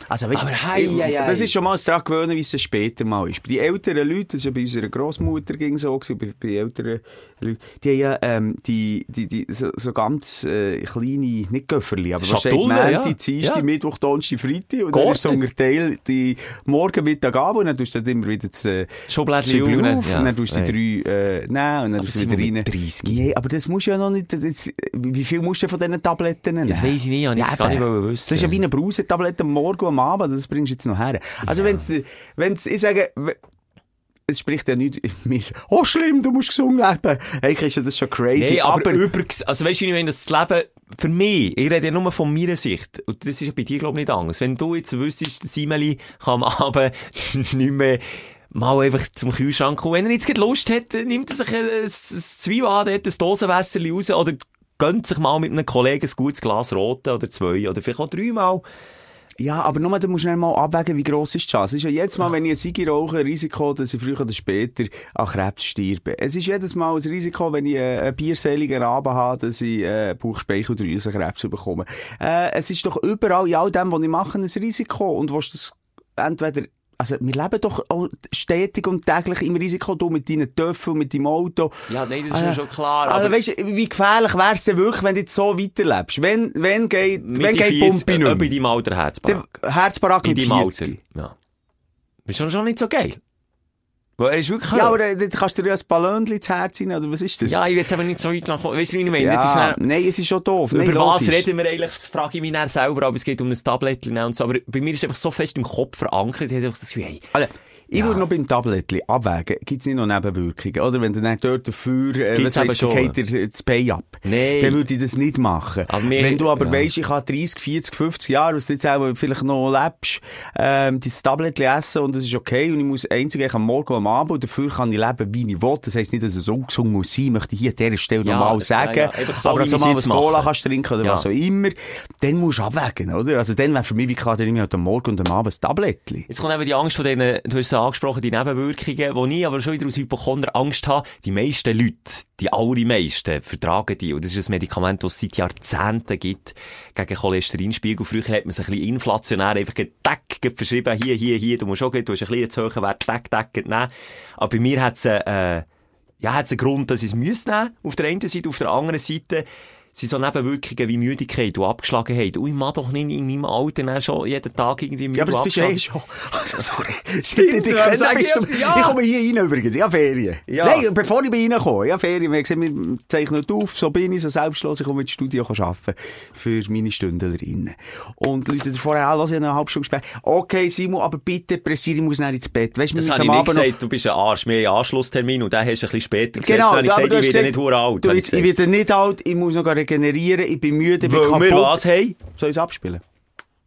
Also, weißt, aber hei, hei, hei. Das ist schon mal daran gewöhnen, wie es später mal ist. Bei den älteren Leuten, das war ja bei unserer Grossmutter ging so, bei, bei den älteren Leuten, die haben ja ähm, die, die, die, so, so ganz äh, kleine, nicht Göfferli, aber wahrscheinlich Mänti, Dienstag, ja. Mittwoch, Donnerstag, Freitag, und dann ist so unterteilt die Morgen, Mittag, Abend, und dann tust du dann immer wieder das äh, Schublädchen auf, ja. und dann tust du die drei äh, nehmen, und dann tust du wieder rein. Nee, aber das musst du ja noch nicht, das, wie viel musst du von diesen Tabletten nehmen? Das weiss ich nicht, ich ja, gar nicht wissen. Das ist ja wie eine Brausetablette am Morgen, am Abend, das bringst du jetzt noch her. Also ja. wenn's, wenn's, ich sage, es spricht ja nichts in mir. Oh schlimm, du musst gesund leben. Hey, ist ja das schon crazy. Nee, aber, aber übrigens, also weißt du, wenn das Leben, für mich, ich rede ja nur von meiner Sicht, und das ist ja bei dir, glaube ich, nicht anders. Wenn du jetzt wüsstest, das Simeli kann am Abend nicht mehr mal einfach zum Kühlschrank kommen. Wenn er jetzt Lust hat, nimmt er sich ein, ein, ein Zwiebeln, ein Dosenwässerchen raus, oder gönnt sich mal mit einem Kollegen ein gutes Glas Roten oder zwei, oder vielleicht auch dreimal. Ja, aber nur, da musst du nicht mal abwägen, wie gross ist die Chance. Es ist ja jedes Mal, wenn ich eine Sigi rauche, ein Risiko, dass ich früher oder später an Krebs sterbe. Es ist jedes Mal ein Risiko, wenn ich äh, einen bierseligen Abend habe, dass ich äh, Bauchspeicheldrüsenkrebs bekomme. Äh, es ist doch überall, in all dem, was ich mache, ein Risiko. Und willst du das entweder... Also, wir leben doch auch stetig und täglich im Risiko, du mit deinen Töpfen, mit deinem Auto. Ja, nein, das ist also, schon klar. Aber also, weißt du, wie gefährlich wäre es denn wirklich, wenn du jetzt so weiterlebst? Wenn, wenn geht, wenn geht die Pumpe nicht mehr? Bei deinem Alter Herzbarack. Herzbarack mit vierzig. Ja. Ist schon, schon nicht so geil. Er ist wirklich ja, aber dann kannst du dir ja ein Ballönchen ins Herz rein, oder was ist das? Ja, ich will jetzt aber nicht so weit nachkommen. Weißt du, wie ich meine? Ja, nein, es ist schon doof. Über nein, was logisch. Reden wir eigentlich? Das frage ich mich dann selber, aber es geht um ein Tablettchen und so. Aber bei mir ist es einfach so fest im Kopf verankert, dass ich das Gefühl, hey. Also, ich ja. würde noch beim Tablettchen abwägen, gibt es nicht noch Nebenwirkungen, oder? Wenn du dann dort dafür, äh, was weißt, geht dir das Pay ab. Nein. Dann würde ich das nicht machen. Mir, wenn du aber ja. weisst, ich habe dreißig, vierzig, fünfzig Jahre, was du jetzt auch vielleicht noch lebst, ähm, das Tablettchen essen und das ist okay und ich muss einzig am Morgen am Abend und dafür kann ich leben, wie ich will. Das heisst nicht, dass es ungesund muss sein, möchte ich hier an dieser Stelle ja, nochmal sagen. Ja, ja. So, aber wenn du mal was Cola kannst trinken oder ja. was auch immer, dann musst du abwägen, oder? Also dann wäre für mich wie klar, dann nehme ich am Morgen und am Abend das Tablettchen. Jetzt kommt eben die Angst von denen, du hast angesprochen, die Nebenwirkungen, wo ich aber schon wieder aus Hypochonder Angst habe, die meisten Leute, die allermeisten, vertragen die. Und das ist ein Medikament, das es seit Jahrzehnten gibt, gegen Cholesterinspiegel. Früher hat man es ein bisschen inflationär einfach gedeckt, verschrieben, hier, hier, hier, du musst auch, du hast ein bisschen zu hohen Wert, deck, deck, nehmen. Aber bei mir hat es, äh, ja, hat es einen Grund, dass ich es nehmen müsste, auf der einen Seite, auf der anderen Seite, sind so Nebenwirkungen wie Müdigkeit und Abgeschlagenheit. Und ich mag doch nicht in meinem Alter schon jeden Tag irgendwie müde. Ja, aber das bist du eh schon. Also, sorry. Stimmt, ich, ich, sagen, bist du, ja. Ich komme hier rein übrigens. Ich habe Ferien. Ja. Nein, bevor ich bei Ihnen komme. Ich habe Ferien. Wir haben gesagt, wir zeichnen auf. So bin ich, so selbstlos. Ich komme ins Studio arbeiten für meine Stündlerinnen. Und die Leute vorher auch, lassen ich eine halbe Stunde später. Okay, Simon, aber bitte pressiere, ich muss nicht ins Bett. Weißt, das habe ich nicht gesagt. Noch... Du bist ein Arsch. Wir haben einen Anschlusstermin und den hast du ein bisschen später gesetzt. Genau, ich gesagt, ich werde gesagt, nicht hure alt. Du, ich werde nicht alt. Ich muss noch gar regenerieren, ich bin müde, bin kaputt. Weil wir was haben? Soll ich es abspielen?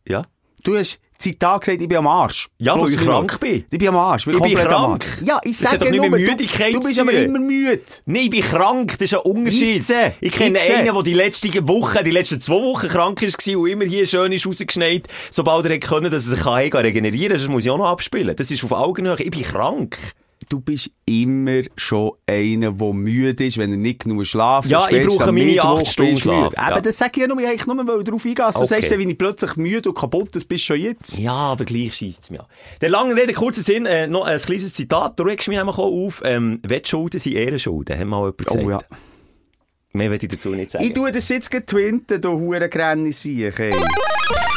Ja. Du hast seit Tag gesagt, ich bin am Arsch. Ja, weil ich krank bin. Ich bin am Arsch. Ich bin krank. Ja, ich sage nur, du, du bist aber immer müde. Nein, ich bin krank, das ist ein Unterschied. Hitze. Ich kenne Hitze. Einen, der die letzten Wochen, die letzten zwei Wochen krank war und immer hier schön ist rausgeschneit, sobald er konnte, dass er sich kann regenerieren kann. Das muss ich auch noch abspielen. Das ist auf Augenhöhe. Ich bin krank. Du bist immer schon einer, der müde ist, wenn er nicht genug schläft. Ja, ich brauche meine acht Stunden Schlaf. Eben, ja. Das sage ich ja nur, ich nur mal darauf eingehen. Das okay. Heißt, wenn ich plötzlich müde und kaputt, das bist du schon jetzt. Ja, aber gleich scheisst es mir an. Der lange Rede, kurzer Sinn, äh, noch ein kleines Zitat. Da regst du mich einmal auf. Ähm, Wettschulden sind Ehrenschulden, haben wir mal jemand gesagt. Oh ja. Mehr will ich dazu nicht sagen. Ich tue das jetzt getwinten, du Hurengrenne Siech, ey.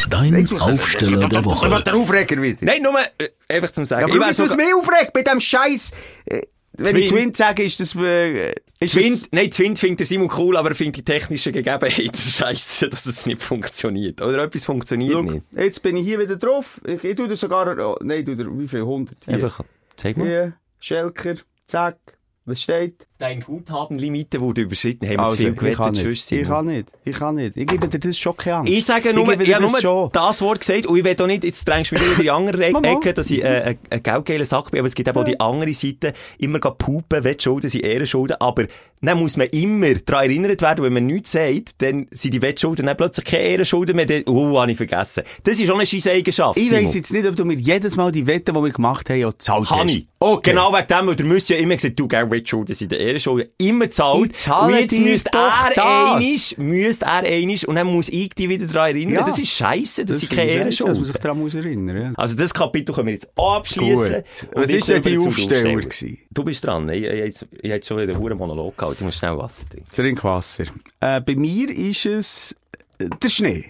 Dein Aufsteller der Woche. Was der Aufreger wieder? Nein, nur äh, einfach zum Sagen. Ja, aber ich muss mich aufregen bei diesem Scheiß. Äh, wenn Twint. Ich Twint sage, ist das... Äh, ist Twint, das... Nein, Twint findet Simon cool, aber er findet die technischen Gegebenheiten scheiße, dass es nicht funktioniert. Oder etwas funktioniert Look, nicht. Jetzt bin ich hier wieder drauf. Ich, ich tue dir sogar... Oh, nein, ich tue dir wie viel? hundert? Hier. Einfach, zeig mal. Hier, Schelker, zack. Was steht? Dein Guthabenlimite wurde überschritten. Haben wir also, zu viel gewettet? Ich, ich kann nicht. Ich kann nicht. Ich gebe dir das schon keine Angst. Ich sage nur, ich, ich habe nur schon. Das Wort gesagt. Und ich will auch nicht, jetzt drängst du mich wieder in die andere Ecke, dass ich äh, ein, ein geldgeiler Sack bin. Aber es gibt eben auch die andere Seite. Immer pupen, Wettschulden sind Ehrenschulden. Aber dann muss man immer daran erinnert werden, wenn man nichts sagt, dann sind die Wettschulden dann plötzlich keine Ehrenschulden mehr. Dann, oh, habe ich vergessen. Das ist auch eine scheisse Eigenschaft. Ich weiss jetzt nicht, ob du mir jedes Mal die Wette, die wir gemacht haben, auch gezahlt hast. Ich. Okay. Genau wegen dem, weil der Müssi ja immer gesagt, du, gell, Wettschulden sind Ehrenschulden. Schon immer zahlt. Und jetzt müsste er einisch, müsste er einisch, und dann muss ich dich wieder daran erinnern. Ja, das ist scheisse, das, das sind keine Ehrenschulden. Das muss ich daran erinnern. Ja. Also das Kapitel können wir jetzt abschließen. Was ist denn die Aufsteller gewesen? Du bist dran. Ich, ich, ich, ich habe schon wieder einen hohen Monolog gehalten. Ich muss schnell Wasser trinken. Trink Wasser. Äh, bei mir ist es der Schnee.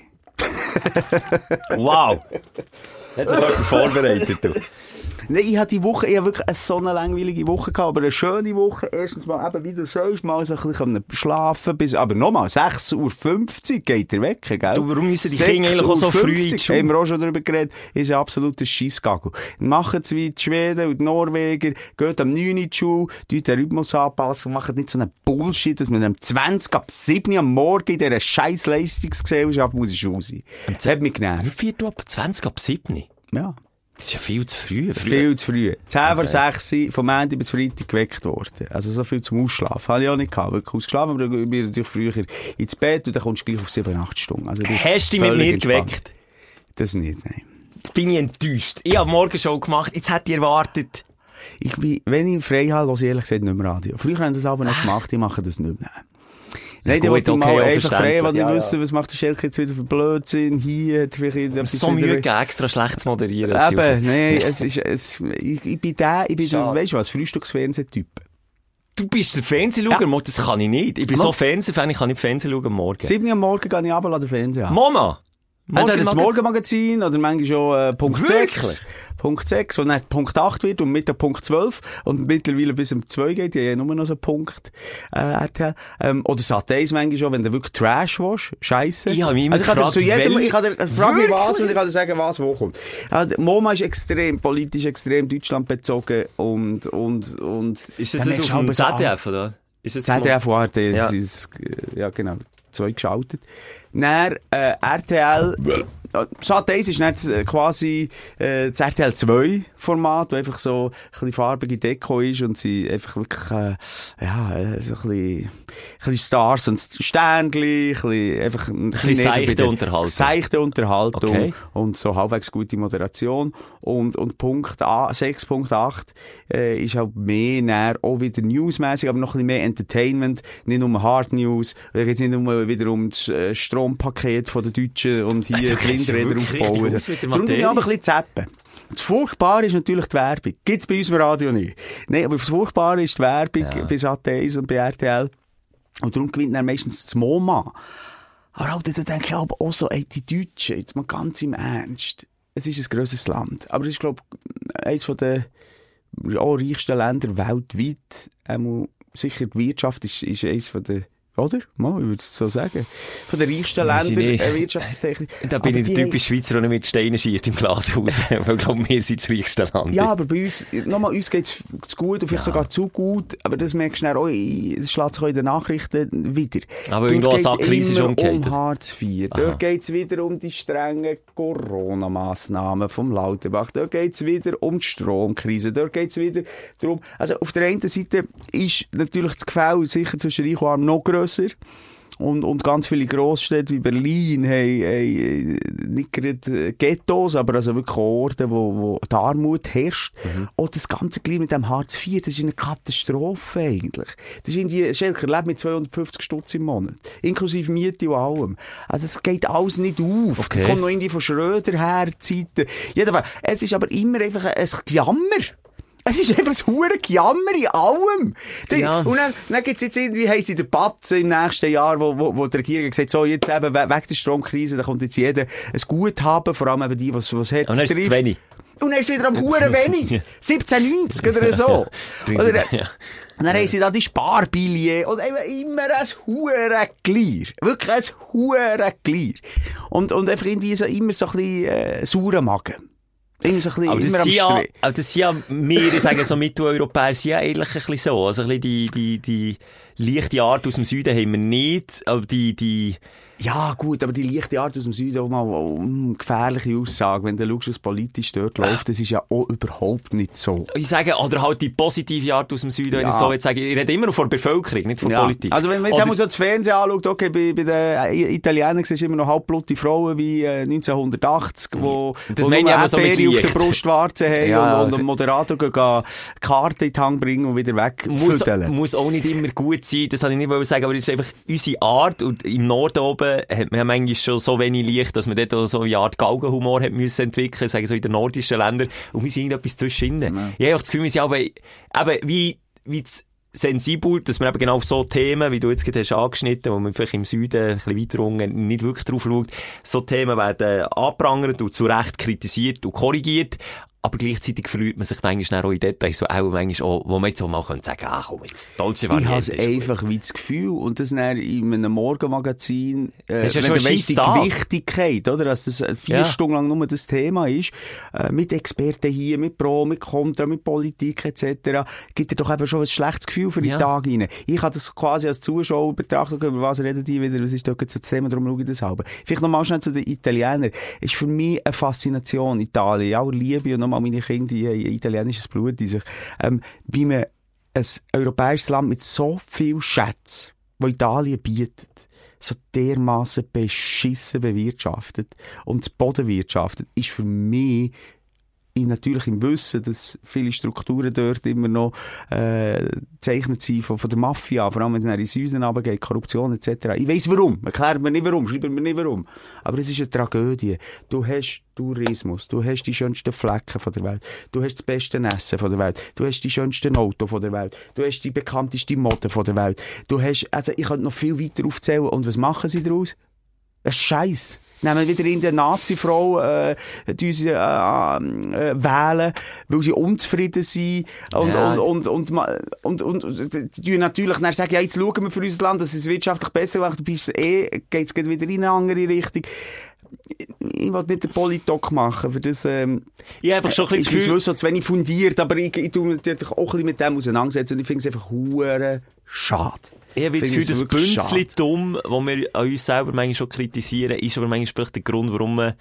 Wow. Jetzt hat jemand vorbereitet. Du. Nein, ich hatte die Woche, ich habe wirklich eine so eine langweilige Woche gehabt, aber eine schöne Woche. Erstens mal eben, wie du sollst, mal so ein bisschen schlafen bis, aber nochmal, sechs Uhr fünfzig geht er weg, gell? Du, warum müssen die Kinder eigentlich auch so früh in die Schule? Haben wir auch schon darüber geredet, ist ein absoluter Scheissgagel. Machen es wie die Schweden und die Norweger, geht am neun Uhr in die Schule, tut den Rhythmus anpassen, machen nicht so einen Bullshit, dass man am zwanzig ab sieben Uhr am Morgen in dieser scheiß Leistungsgesellschaft muss ich raus sein. Das hat mich genervt. Wie viel du ab zwanzig ab sieben Uhr? Ja. Das ist ja viel zu früh. Früher. Viel zu früh. zehn vor sechs vom Montag bis Freitag geweckt worden. Also so viel zum Ausschlafen. Habe ich auch nicht gehabt. Wirklich ausgeschlafen, aber ich bin natürlich früher ins Bett und dann kommst du gleich auf sieben, acht Stunden. Also hast du dich mit mir entspannt. Geweckt? Das nicht, nein. Jetzt bin ich enttäuscht. Ich habe Morgenshow gemacht, jetzt hätte ich erwartet. Ich bin, wenn ich frei habe, höre ich ehrlich gesagt nicht mehr Radio. Früher haben sie das aber nicht gemacht, ich mache das nicht mehr. Nein, die wollten mal einfach frei, weil die ja, wissen, ja. Was macht der Schelke jetzt wieder für Blödsinn, hier, hat vielleicht... So Mühe gegeben, extra schlecht zu moderieren. Eben, nein, es ist, es, ich, ich bin der, ich bin, weißt du was, Frühstücksfernsehtyp. Du bist der Fernsehschauer, ja. Das kann ich nicht. Ich bin so Fernsehfan, ich kann nicht Fernsehen schauen am Morgen. sieben Uhr am Morgen gehe ich runter an den Fernseher. Mama! Entweder das Morgenmagazin oder manchmal schon äh, Punkt sechs, Punkt sechs, wo dann Punkt acht wird und mit der Punkt zwölf und mittlerweile bis um zwei geht, die haben ja nur noch so einen Punkt äh, ähm, oder Sat eins manchmal schon, wenn du wirklich Trash willst, Scheiße. Ich habe mich immer also ich gefragt, zu jedem, ich kann dir fragen, was und ich kann dir sagen, was wo kommt. Also, MoMA ist extrem politisch, extrem Deutschland bezogen und und und ist das das auf dem Z D F oder? Ist das Z D F, A R D, ja. Ja genau. Zwei geschaltet. Dann, äh, R T L, äh, Sat eins ist nicht äh, quasi äh, das R T L zwei Format, wo einfach so ein bisschen farbige Deko ist und sie einfach wirklich, äh, ja, äh, so ein, bisschen, ein bisschen Stars und Sternchen, ein bisschen, einfach ein bisschen, ein bisschen seichte Unterhaltung. Seichte Unterhaltung okay. Und so halbwegs gute Moderation. Und, und Punkt sechs Punkt acht äh, ist halt mehr, dann auch wieder newsmäßig, aber noch ein bisschen mehr Entertainment, nicht nur Hard News, da geht es nicht nur wieder um das äh, Strompaket von den Deutschen und hier Windräder aufbauen. Darum bin ich aber ein bisschen zappen. Das Furchtbare ist natürlich die Werbung. Gibt es bei uns im Radio nicht. Nein, aber das Furchtbare ist die Werbung ja. Bei Sat eins und bei R T L. Und darum gewinnt er meistens das MoMA. Aber Alter, da denke ich aber auch so, ey, die Deutschen, jetzt mal ganz im Ernst. Es ist ein grosses Land. Aber es ist, glaube ich, eines der ja, reichsten Länder weltweit. Ähm, sicher die Wirtschaft ist, ist eines der, oder? Mal, ich würde es so sagen. Von den reichsten Ländern, äh, Wirtschaftstechnik. Da bin aber ich der typische Schweizer, der nicht mit Steinen schiesst im Glashaus. Weil ich glaube, wir sind das reichste Land. Ja, aber bei uns, nochmal, uns geht es gut und vielleicht ja. sogar zu gut. Aber das merkst du dann auch, das schlägt sich auch in den Nachrichten wieder. Aber irgendwo eine Sackkrise ist umgekehrt. Um Hartz vier. Aha. Dort geht es wieder um die strengen Corona-Massnahmen vom Lauterbach. Dort geht es wieder um die Stromkrise. Dort geht es wieder darum. Also auf der einen Seite ist natürlich das Gefälle sicher zwischen Reich und Arm noch grösser. Und, und ganz viele Großstädte wie Berlin haben, haben nicht gerade Ghettos, aber also wirklich Orte, wo, wo die Armut herrscht. Mhm. Und das ganze Klima mit dem Hartz vier, das ist eine Katastrophe eigentlich. Das ist irgendwie, Schelker lebt mit zweihundertfünfzig Stutz im Monat, inklusive Miete und allem. Also es geht alles nicht auf. Okay. Das kommt noch irgendwie von Schröder her, Zeiten. Jedenfalls, es ist aber immer einfach ein Gejammer. Es ist einfach ein hure Gejammer in allem. Ja. Und dann, dann gibt es jetzt irgendwie, haben sie den Batz im nächsten Jahr, wo, wo, wo die Regierung gesagt hat, so jetzt eben wegen der Stromkrise, da kommt jetzt jeder ein Guthaben, vor allem eben die, was was hat. Und dann ist es zu wenig. Und dann ist es wieder am hure wenig. siebzehn neunzig oder so. Oder, ja. Und dann haben sie da die Sparbillie und eben immer ein hure Glier. Wirklich ein hure Glier. Und, und einfach irgendwie so, immer so ein bisschen äh, sauren Magen. Immer so ein bisschen, aber das sind ja, ja, wir, ich sage so Mitteleuropäer, sind ja ehrlich ein bisschen so. Also ein bisschen die, die, die leichte Art aus dem Süden haben wir nicht, aber die, die... Ja gut, aber die leichte Art aus dem Süden, auch mal eine gefährliche Aussage, wenn du schaust, was politisch dort läuft, das ist ja auch überhaupt nicht so. Ich sage, oder halt die positive Art aus dem Süden, ja. so, jetzt sage ich, ich rede immer noch von der Bevölkerung, nicht von ja. Politik. Also wenn man jetzt einmal so das Fernsehen anschaut, okay, bei, bei den Italienern siehst du immer noch halbblutige Frauen wie äh, neunzehnhundertachtzig, wo, wo nur eine so Beere auf der Brustwarze haben ja, und, und dem Moderator gehen, gehen Karte in die Hand bringen und wieder weg. Muss, muss auch nicht immer gut sein, das wollte ich nicht sagen, aber das ist einfach unsere Art und im Norden oben hat man manchmal schon so wenig Licht, dass man dort so eine Art Galgenhumor hat müssen entwickeln, sagen so in den nordischen Ländern. Und wir sind etwas zwischen. Ja. Ich habe auch das Gefühl, wir sind aber, eben, wie, wie sensibel, dass man eben genau auf so Themen, wie du jetzt gerade hast angeschnitten, wo man vielleicht im Süden ein bisschen weiter unten nicht wirklich drauf schaut, so Themen werden angeprangert und zu Recht kritisiert und korrigiert. Aber gleichzeitig verliert man sich manchmal auch in Details, so auch manchmal auch, wo man jetzt auch mal sagen könnte, ah, komm, jetzt, deutsche Variante. Ich habe einfach wie das Gefühl, und das dann in einem Morgenmagazin, äh, ja, wenn du weißt, die Gewichtigkeit, oder, dass das vier ja. Stunden lang nur das Thema ist, äh, mit Experten hier, mit Pro, mit Contra, mit Politik et cetera, gibt dir doch eben schon ein schlechtes Gefühl für die ja. Tage rein. Ich habe das quasi als Zuschauer betrachtet, über was reden die wieder, was ist da jetzt das Thema, darum schaue ich das halb. Vielleicht nochmal schnell zu den Italienern. Ist für mich eine Faszination, Italien, auch Liebe und nochmal meine Kinder, die haben italienisches Blut in sich, ähm, wie man ein europäisches Land mit so viel Schätzen, die Italien bietet, so dermassen beschissen bewirtschaftet und das Boden wirtschaftet, ist für mich natürlich im Wissen, dass viele Strukturen dort immer noch äh, zeichnet sind von, von der Mafia, vor allem wenn es in den Süden runtergeht, Korruption et cetera. Ich weiss warum, erklärt mir nicht warum, schreibt mir nicht warum, aber es ist eine Tragödie. Du hast Tourismus, du hast die schönsten Flecken von der Welt, du hast das beste Essen von der Welt, du hast die schönsten Autos von der Welt, du hast die bekannteste Mode von der Welt, du hast, also ich könnte noch viel weiter aufzählen, und was machen sie daraus? Ein Scheiß. Nehmen wieder in der Nazi-Frau, äh, die sie, äh, äh, wählen, weil sie unzufrieden sind. Und, ja. und, und, und, und, und, und, die natürlich dann sagen, ja, jetzt schauen wir für unser Land, dass es wirtschaftlich besser macht, bis eh, geht's wieder in eine andere Richtung. Ich will nicht den Politok machen, für das, ähm, ich habe einfach schon ein bisschen das Gefühl, so zu wenig fundiert, aber ich, ich tue mich natürlich auch ein bisschen mit dem auseinandersetzen und ich finde es einfach huere schade. Ich habe das Gefühl, das Bünzli dumm, das wir an uns selber manchmal schon kritisieren, ist aber manchmal der Grund, warum man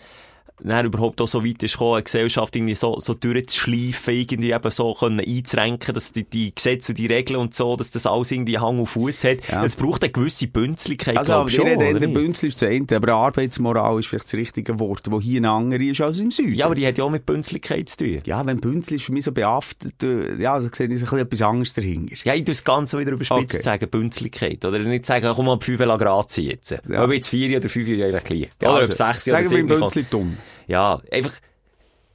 dann überhaupt auch so weit ist gekommen, eine Gesellschaft irgendwie so, so durchzuschleifen, irgendwie eben so können einzurenken, dass die, die Gesetze und die Regeln und so, dass das alles irgendwie Hang und Fuß hat. Es ja. braucht eine gewisse Bünzlichkeit, also, glaube ich schon. Also, wir reden Bünzli zu Ende, aber Arbeitsmoral ist vielleicht das richtige Wort, wo hier eine andere ist als im Süden. Ja, aber die hat ja auch mit Bünzlichkeit zu tun. Ja, wenn Bünzli ist für mich so behaftet, ja, da sehe ich so ein bisschen etwas anderes dahinter. Ja, ich tue das Ganze wieder überspitzt okay. sagen, Bünzlichkeit. Oder nicht sagen, komm mal, fünf Grad ziehen jetzt. Ja. Ob jetzt vier oder fünf Jahre gleich. Oder also, ob sechs Jahre. Sagen wir im Bünzli dumm. Ja, einfach,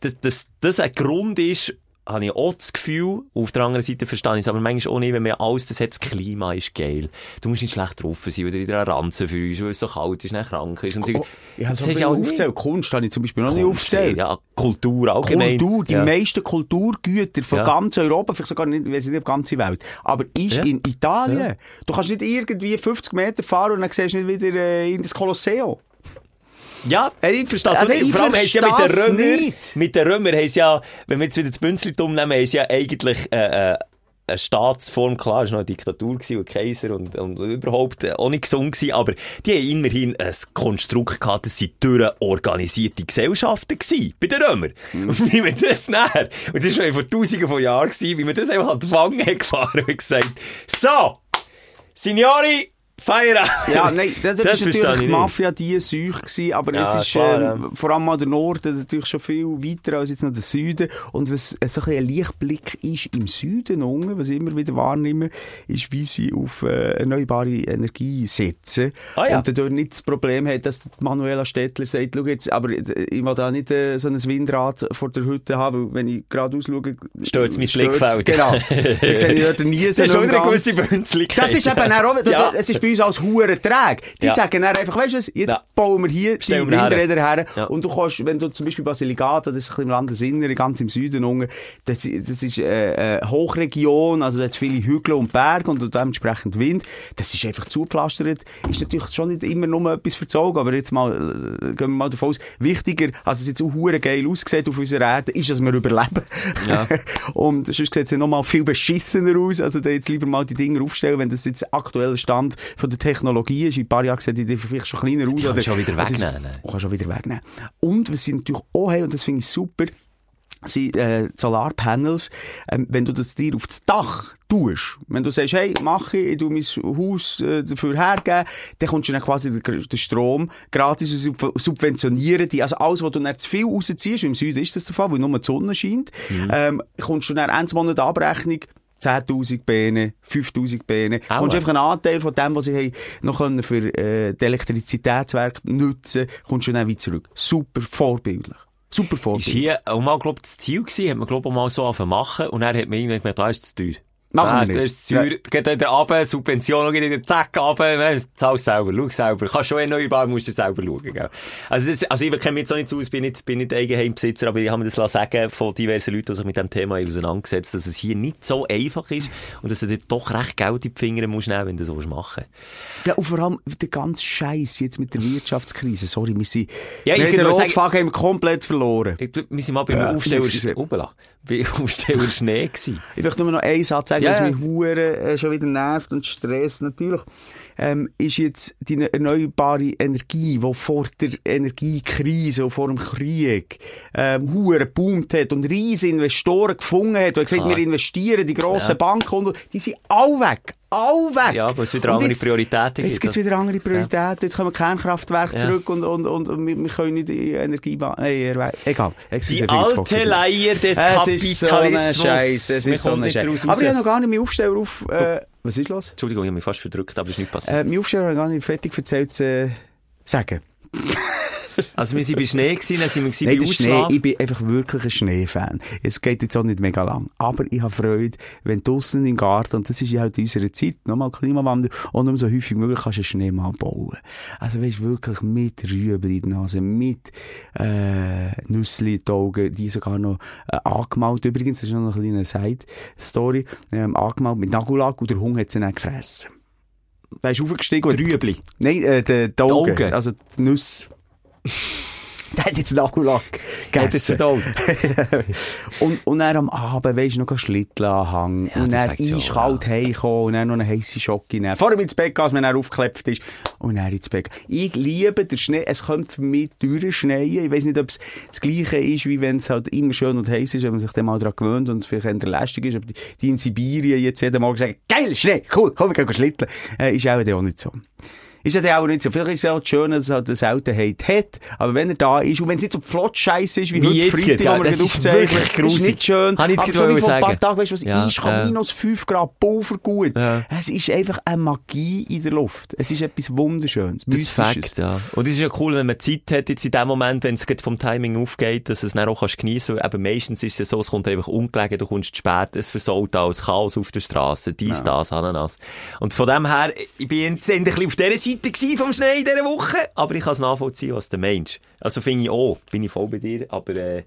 dass, dass das ein Grund ist, habe ich auch das Gefühl, auf der anderen Seite verstehe ich es, aber manchmal auch nicht, wenn man alles das hat, das Klima ist geil. Du musst nicht schlecht drauf sein, weil du wieder eine Ranze fühlst, weil es so kalt ist, dann krank ist. Und so. Oh, ich habe so viel aufgezählt. Kunst habe ich zum Beispiel noch nicht aufgezählt. Ja, Kultur auch. Kultur, die ja. meisten Kulturgüter von ja. ganz Europa, vielleicht sogar nicht, weiss ich nicht, ganze Welt. Aber ist ja. in Italien. Ja. Du kannst nicht irgendwie fünfzig Meter fahren und dann siehst du nicht wieder äh, in das Kolosseum. Ja, ich verstehe also es nicht. Vor allem heisst ja mit den Römern, mit den Römern heisst ja, wenn wir jetzt wieder das Bünzlitum nehmen, heisst ja eigentlich äh, äh, eine Staatsform, klar, es war noch eine Diktatur gewesen, und Kaiser und, und überhaupt äh, auch nicht gesund gewesen, aber die haben immerhin ein Konstrukt gehabt, das sie durch organisierte Gesellschaften gewesen, bei den Römern. Mhm. Und wie man das näher, und das war schon vor tausenden von Jahren gewesen, wie man das einfach an die Wange gefahren und gesagt, so, Signori, Feierabend! Ja, nein, das, das war natürlich die Mafia, die Seuche, aber ja, es ist klar, ja. ähm, vor allem an der Norden natürlich schon viel weiter als jetzt noch der Süden. Und was so ein Lichtblick ist im Süden unten, was ich immer wieder wahrnehme, ist, wie sie auf äh, erneuerbare Energie setzen. Ah, ja. Und dort nicht das Problem hat, dass Manuela Stettler sagt, schau jetzt, aber ich will da nicht äh, so ein Windrad vor der Hütte haben, weil wenn ich gerade ausschaue... Stört es mein Blickfeld. Genau. Dann sehe ich dort nie so... Das ist schon eine gewisse Bünzlichkeit. Das ist eben auch... Ja. Das ist uns als Huren träge. Die ja. sagen dann einfach, weißt du, jetzt ja. bauen wir hier die Windräder her. Ja. Und du kannst, wenn du zum Beispiel Basilicata, das ist ein bisschen im Landesinneren, ganz im Süden unten, das, das ist eine Hochregion, also da hat es viele Hügel und Berge und dementsprechend Wind. Das ist einfach zugepflastert. Ist natürlich schon nicht immer nur etwas verzogen, aber jetzt mal, gehen wir mal davon aus, wichtiger, als es jetzt auch Huren geil aussieht auf unserer Erde, ist, dass wir überleben. Ja. Und sonst sieht es ja nochmal viel beschissener aus. Also da jetzt lieber mal die Dinger aufstellen, wenn das jetzt aktueller Stand von der Technologie ist. In ein paar Jahren sieht die vielleicht schon kleiner aus. Die kann schon wieder wegnehmen. Das, kann schon wieder wegnehmen. Und was sie natürlich auch haben, und das finde ich super, sind äh, Solarpanels. Ähm, wenn du das dir auf das Dach tust, wenn du sagst, hey, mache ich, ich tu mein Haus äh, dafür hergeben, dann kommst du dann quasi den, den Strom gratis und subventionieren die. Also alles, was du dann zu viel rausziehst, im Süden ist das der Fall, weil nur die Sonne scheint, mhm. ähm, kommst du dann Ende Monat Abrechnung, zehntausend Bäne, fünftausend Bäne. Du kannst einfach einen Anteil von dem, was sie noch können für äh, das Elektrizitätswerk nutzen können, kommst du dann wieder zurück. Super vorbildlich. Super vorbildlich. Ist hier auch mal, glaube ich, das Ziel gewesen, hat man, glaube ich, mal so angefangen machen und dann hat man irgendwie gemerkt, da ist es zu teuer. Machen ja, wir nicht. Das ist teuer. Ja. Geht dann runter, Subventionen, geht dann zack runter, dann zahlst du selber, schau selber. Kannst schon erneuerbar, musst du selber schauen, gell. Also, das, also ich kenne mich jetzt auch nicht aus, bin nicht, bin nicht Eigenheimbesitzer, aber ich habe mir das sagen von diversen Leuten, die sich mit diesem Thema auseinandergesetzt, dass es hier nicht so einfach ist und dass du dir doch recht Geld in die Finger musst nehmen, wenn du sowas machen. Ja, und vor allem der ganze Scheiß jetzt mit der Wirtschaftskrise, sorry, wir sind, ja, ich den Rotfag haben wir komplett verloren. Ich, wir sind mal beim ja, Aufsteller, beim Aufsteller Schnee gewesen. Ich möchte nur noch einen Satz sagen. Ja, was mich Huren schon wieder nervt und Stress natürlich, ähm, ist jetzt die erneuerbare Energie, die vor der Energiekrise und vor dem Krieg ähm, Huren boomt hat und riesige Investoren gefunden hat, die gesagt, ah. wir investieren, die grossen ja. Banken, und die sind alle weg. All weg. Ja, weil es wieder andere jetzt, Prioritäten gibt. Jetzt gibt es wieder andere Prioritäten. Ja. Jetzt kommen Kernkraftwerke ja. zurück und, und, und, und wir können nicht die Energie... Nein, egal. Die alte Leier des es Kapitalismus. Ist so Scheiße. Es ist so eine Scheiße. Aber ich habe noch gar nicht meinen Aufsteller auf... Äh, was ist los? Entschuldigung, ich habe mich fast verdrückt, aber es ist nicht passiert. Äh, mein Aufsteller habe ich gar nicht fertig erzählt zu äh, sagen. Also wir waren bei Schnee, dann sind wir Nein, bei Ausschlag. Schnee, ich bin einfach wirklich ein Schneefan. Es geht jetzt auch nicht mega lang. Aber ich habe Freude, wenn draußen im Garten, und das ist ja halt in unserer Zeit, nochmal Klimawandel, und um so häufig möglich kannst du einen Schneemann bauen. Also weisst wirklich mit Rüebli in der Nase, mit äh, Nüssli in die Augen, die sogar noch äh, angemalt. Übrigens, das ist noch eine kleine Side-Story, ähm, angemalt mit Nagellack, und der Hund hat sie dann gefressen. Da ist aufgestiegen. Die Rüebli? Nein, äh, die, die, Augen, die Augen, also die Nüsse. Der hat jetzt Nagellack gegessen. und, und dann am Abend, weisst du, noch Schlitteln anhängen. Ja, und dann eiskalt heimkommen und dann noch eine heisse Schocke nehmen. Vorher ins Bett gehen, als man dann aufgeklepft ist. Und dann ins Bett gehen. Ich liebe den Schnee. Es kommt für mich durchschneien. Ich weiss nicht, ob es das Gleiche ist, wie wenn es halt immer schön und heiß ist, wenn man sich dann mal daran gewöhnt und es vielleicht lästig ist. Aber die, die in Sibirien jetzt jeden Morgen sagen, geil, Schnee, cool, komm, wir gehen schlitteln. Äh, ist auch nicht so. ist ja auch nicht so. Vielleicht ist es auch schön, dass er das Seltenheit hat, aber wenn er da ist, und wenn es nicht so flott scheiße ist, wie, wie heute Freitag, ja, wo wir aufzeigen, ist grusig. Nicht schön. Habe ich jetzt aber so wie vor ein paar Tagen, weißt du, was ja, ist, kann ja. minus fünf Grad Pulver gut. Ja. Es ist einfach eine Magie in der Luft. Es ist etwas Wunderschönes, Mystisches. Das ist Fakt, ja. Und es ist ja cool, wenn man Zeit hat, jetzt in dem Moment, wenn es vom Timing aufgeht, dass es dann auch geniessen kannst. Eben meistens ist es so, es kommt einfach ungelegen, du kommst zu spät, es versaut alles, Chaos auf der Straße, dies, ja. das, Ananas. Und von dem her, ich bin jetzt endlich auf dieser Seite gewesen vom Schnee in dieser Woche, aber ich kann es nachvollziehen, was der Mensch. Also finde ich auch, bin ich voll bei dir, aber äh,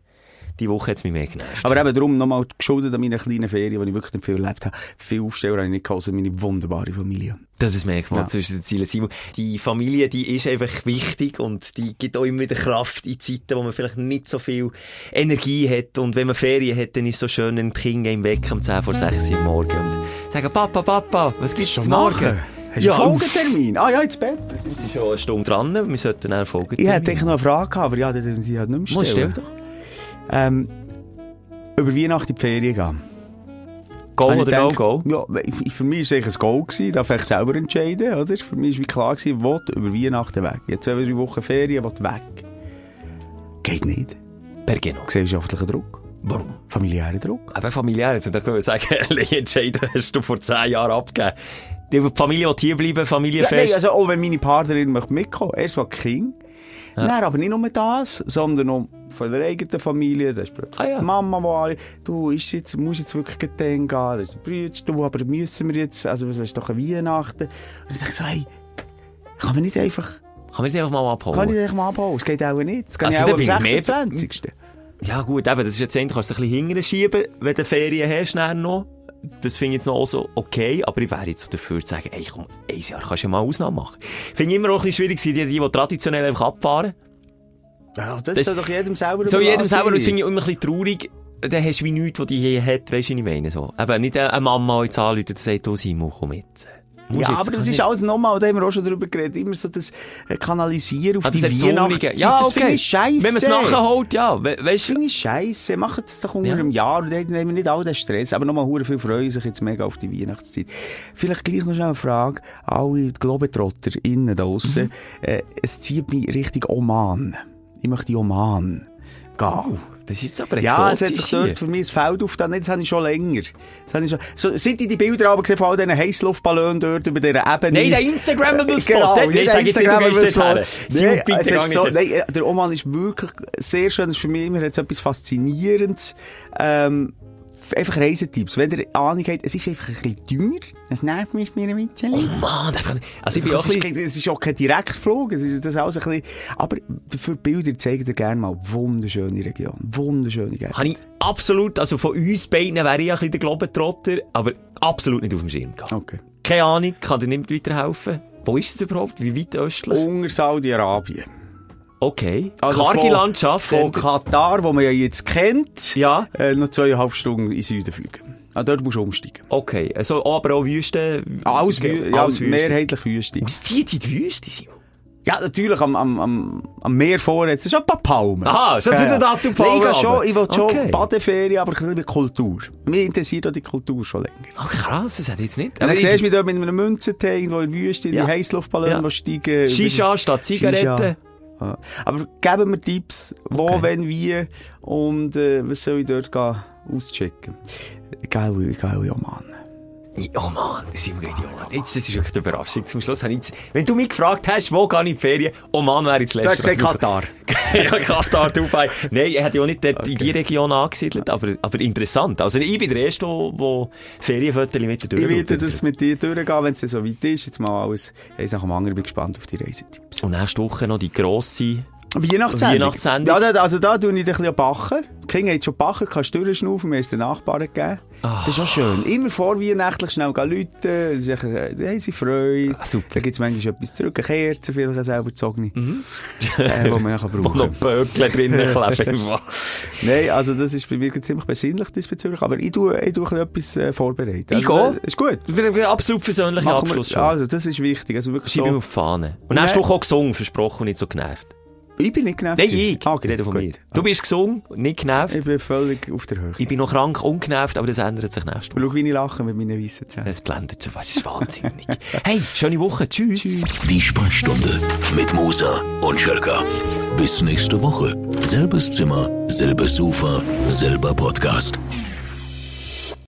die Woche hat es mich mehr genervt. Aber eben darum nochmal geschuldet an meinen kleinen Ferien, wo ich wirklich nicht viel erlebt habe. Viel Aufsteller habe ich nicht gehabt, also meine wunderbare Familie. Das ist Merkmal ja. zwischen den Zielen. Simon, die Familie, die ist einfach wichtig und die gibt auch immer wieder Kraft in Zeiten, wo man vielleicht nicht so viel Energie hat. Und wenn man Ferien hat, dann ist es so schön, wenn die Kinder im Weg um zehn vor sechs Uhr morgen und sagen, Papa, Papa, was gibt's zum Morgen? Hast du ja, einen Folgetermin? Ah ja, ins Bett. Wir sind schon eine Stunde dran, wir sollten einen Folgetermin. Ich hätte eigentlich noch eine Frage gehabt, aber ja, die hat nicht mehr stellen. Stell doch. Ähm, über Weihnachten in die Ferien gehen. Go oder gedacht, no go? Ja, für mich war es ein Go gewesen, darf ich selber entscheiden, oder? Für mich war wie klar gewesen, ich will über Weihnachten weg. Jetzt zwei, drei Wochen Ferien, ich will weg. Geht nicht. Per Genug. Gesellschaftlicher Druck. Warum? Familiärer Druck. Aber familiär, da können wir sagen, die Entscheidung hast du vor zehn Jahren abgegeben. Die Familie will hier bleiben, Familienfest. Ja, nein, also auch wenn meine Partnerin mitkommen möchte, erst mal Kind. Ja. Nein, aber nicht nur das, sondern auch von der eigenen Familie. Da ist plötzlich ah, ja. die Mama, die alle, du ist jetzt, musst jetzt wirklich gehen, da ist die Brüder, du, aber müssen wir jetzt, also was weißt du, doch an Weihnachten. Und ich dachte so, hey, kann man nicht einfach... Kann man nicht einfach mal abholen? Kann ich nicht einfach mal abholen, es geht auch nicht. Es geht also, auch am sechsundzwanzigsten Ja gut, eben, das ist jetzt, du kannst es ein bisschen hinterher schieben, wenn du Ferien hast, dann noch. Das finde ich jetzt noch so okay, aber ich wäre jetzt so dafür zu sagen, ey, komm, ein Jahr kannst du ja mal Ausnahmen machen. Finde ich immer auch ein bisschen schwierig, die, die, die traditionell einfach abfahren. Ja, das, das soll doch jedem selber so jedem selber, das finde ich immer ein bisschen traurig. Dann hast du wie nichts, was die hier hat, weißt du, was ich meine? So. Eben nicht eine Mama jetzt anruft und sagt, oh Simon, komm jetzt. Ja, aber das ist alles nochmal, da haben wir auch schon drüber geredet, immer so das Kanalisieren auf die Weihnachtszeit, ja, das finde ich scheisse. Wenn man es nachholt, ja, weißt du. Finde ich scheisse, machen das doch unter einem Jahr und dann haben wir nicht all den Stress, aber nochmal hure viel freuen sich jetzt mega auf die Weihnachtszeit. Vielleicht gleich noch schnell eine Frage, alle Globetrotter innen da draussen, äh, es zieht mich Richtung Oman. Ich möchte Oman gehen. Das ist jetzt aber exotisch. Ja, es hat sich dort für mich ein Feld aufgetan. Das habe ich schon länger. Das habe ich schon... So, seit ich die Bilder aber gesehen von all diesen Heißluftballons dort über dieser Ebene... Nein, der Instagrammable-Spot. Genau, nein, ich sage jetzt nicht, du gehst dort her. Nein, bitte, so, nein, der Oman ist wirklich sehr schön. Das ist für mich immer etwas Faszinierendes. Ähm, einfach Reisetipps. Wenn ihr Ahnung habt, es ist einfach ein bisschen teuer. Es nervt mich mir ein bisschen. Oh Mann, das kann ich... Also ich bin auch bisschen... Es ist auch kein Direktflug. Es ist das alles ein bisschen... Aber für Bilder zeigt ihr gerne mal wunderschöne Region. Wunderschöne Gegend. Habe ich absolut... Also von uns beiden wäre ich ein bisschen der Globetrotter, aber absolut nicht auf dem Schirm gehabt. Okay. Keine Ahnung, kann dir nicht weiterhelfen. Wo ist es überhaupt? Wie weit östlich? Unter Saudi-Arabien. Okay. Also karge von, Landschaft. Von Katar, die man ja jetzt kennt, ja. Äh, noch zweieinhalb Stunden in den Süden fliegen. Ah, dort musst du umsteigen. Okay. Also, aber auch Wüste. Alles, okay. ja, Alles Wüste. Mehrheitlich Wüste. Was zieht in die Wüste? Ja, natürlich, am, am, am, am Meer vorne jetzt schon ein paar Palmen. Aha, schon sind ja. da die Palmen. Nee, ich schon, ich will schon okay. Badeferien, aber ein bisschen Kultur. Mich interessiert auch die Kultur schon länger. Ah, oh, krass, das hat jetzt nicht. Und dann siehst du mich dort mit einer Münze, irgendwo in der Wüste, in ja. die Heißluftballon, ja. steigen. Shisha statt Zigaretten. Shisha. Ja. Aber geben wir Tipps, wo, okay. wenn, wie und äh, was soll ich dort gehen, auschecken. Geil, geil, ja Mann. Ja Mann, das ist wirklich Oman. Jetzt, das ist wirklich eine Überraschung. Zum Schluss habe ich jetzt, wenn du mich gefragt hast, wo gehe ich in die Ferien, Oman wäre jetzt letztes. Du hast gesagt Katar. ja, Katar, Dubai. Nein, ich hätte ja auch nicht dort okay. in die Region angesiedelt, aber, aber interessant. Also ich bin der Erste, der Ferienfotos mit dir durchgeht. Ich werde das mit dir durchgehen, wenn es so weit ist. Jetzt mal alles, eins nach dem anderen, bin gespannt auf die Reisetipps. Und nächste Woche noch die grosse Weihnachtssendung. Weihnachtssendung. Ja, also da tue ich ein bisschen backen. Die Kinder haben schon backen, kannst du durchschnaufen, mir ist den Nachbarn gegeben. Das ist auch schön. Immer vor Weihnachten schnell Leute, das ist echt, da haben sie Freude. Ah, super. Da gibt es manchmal etwas zurück, eine Kerze, vielleicht selber gezogen, mhm. äh, die man ja brauchen kann. Wo noch Böckchen drinnen kleben. Nein, also das ist bei mir ziemlich besinnlich diesbezüglich, aber ich tue, ich tue etwas äh, vorbereiten. Ich also, gehe? Ist gut. Absolut persönlicher Abschluss schon. Also das ist wichtig. Also wirklich so. Schreibe ich auf die Fahne. Und, und hast du auch gesungen, versprochen und nicht so genervt. Ich bin nicht genervt. Nein, ich. Ah, okay, von mir. Du bist gesungen, nicht genervt. Ich bin völlig auf der Höhe. Ich bin noch krank, ungenervt, aber das ändert sich nächstes Mal. Schau, wie ich lache mit meinen weissen Zähnen. Das blendet schon, was ist wahnsinnig. Hey, schöne Woche. Tschüss. Tschüss. Die Sprechstunde mit Musa und Schelka. Bis nächste Woche. Selbes Zimmer, selbes Sofa, selber Podcast.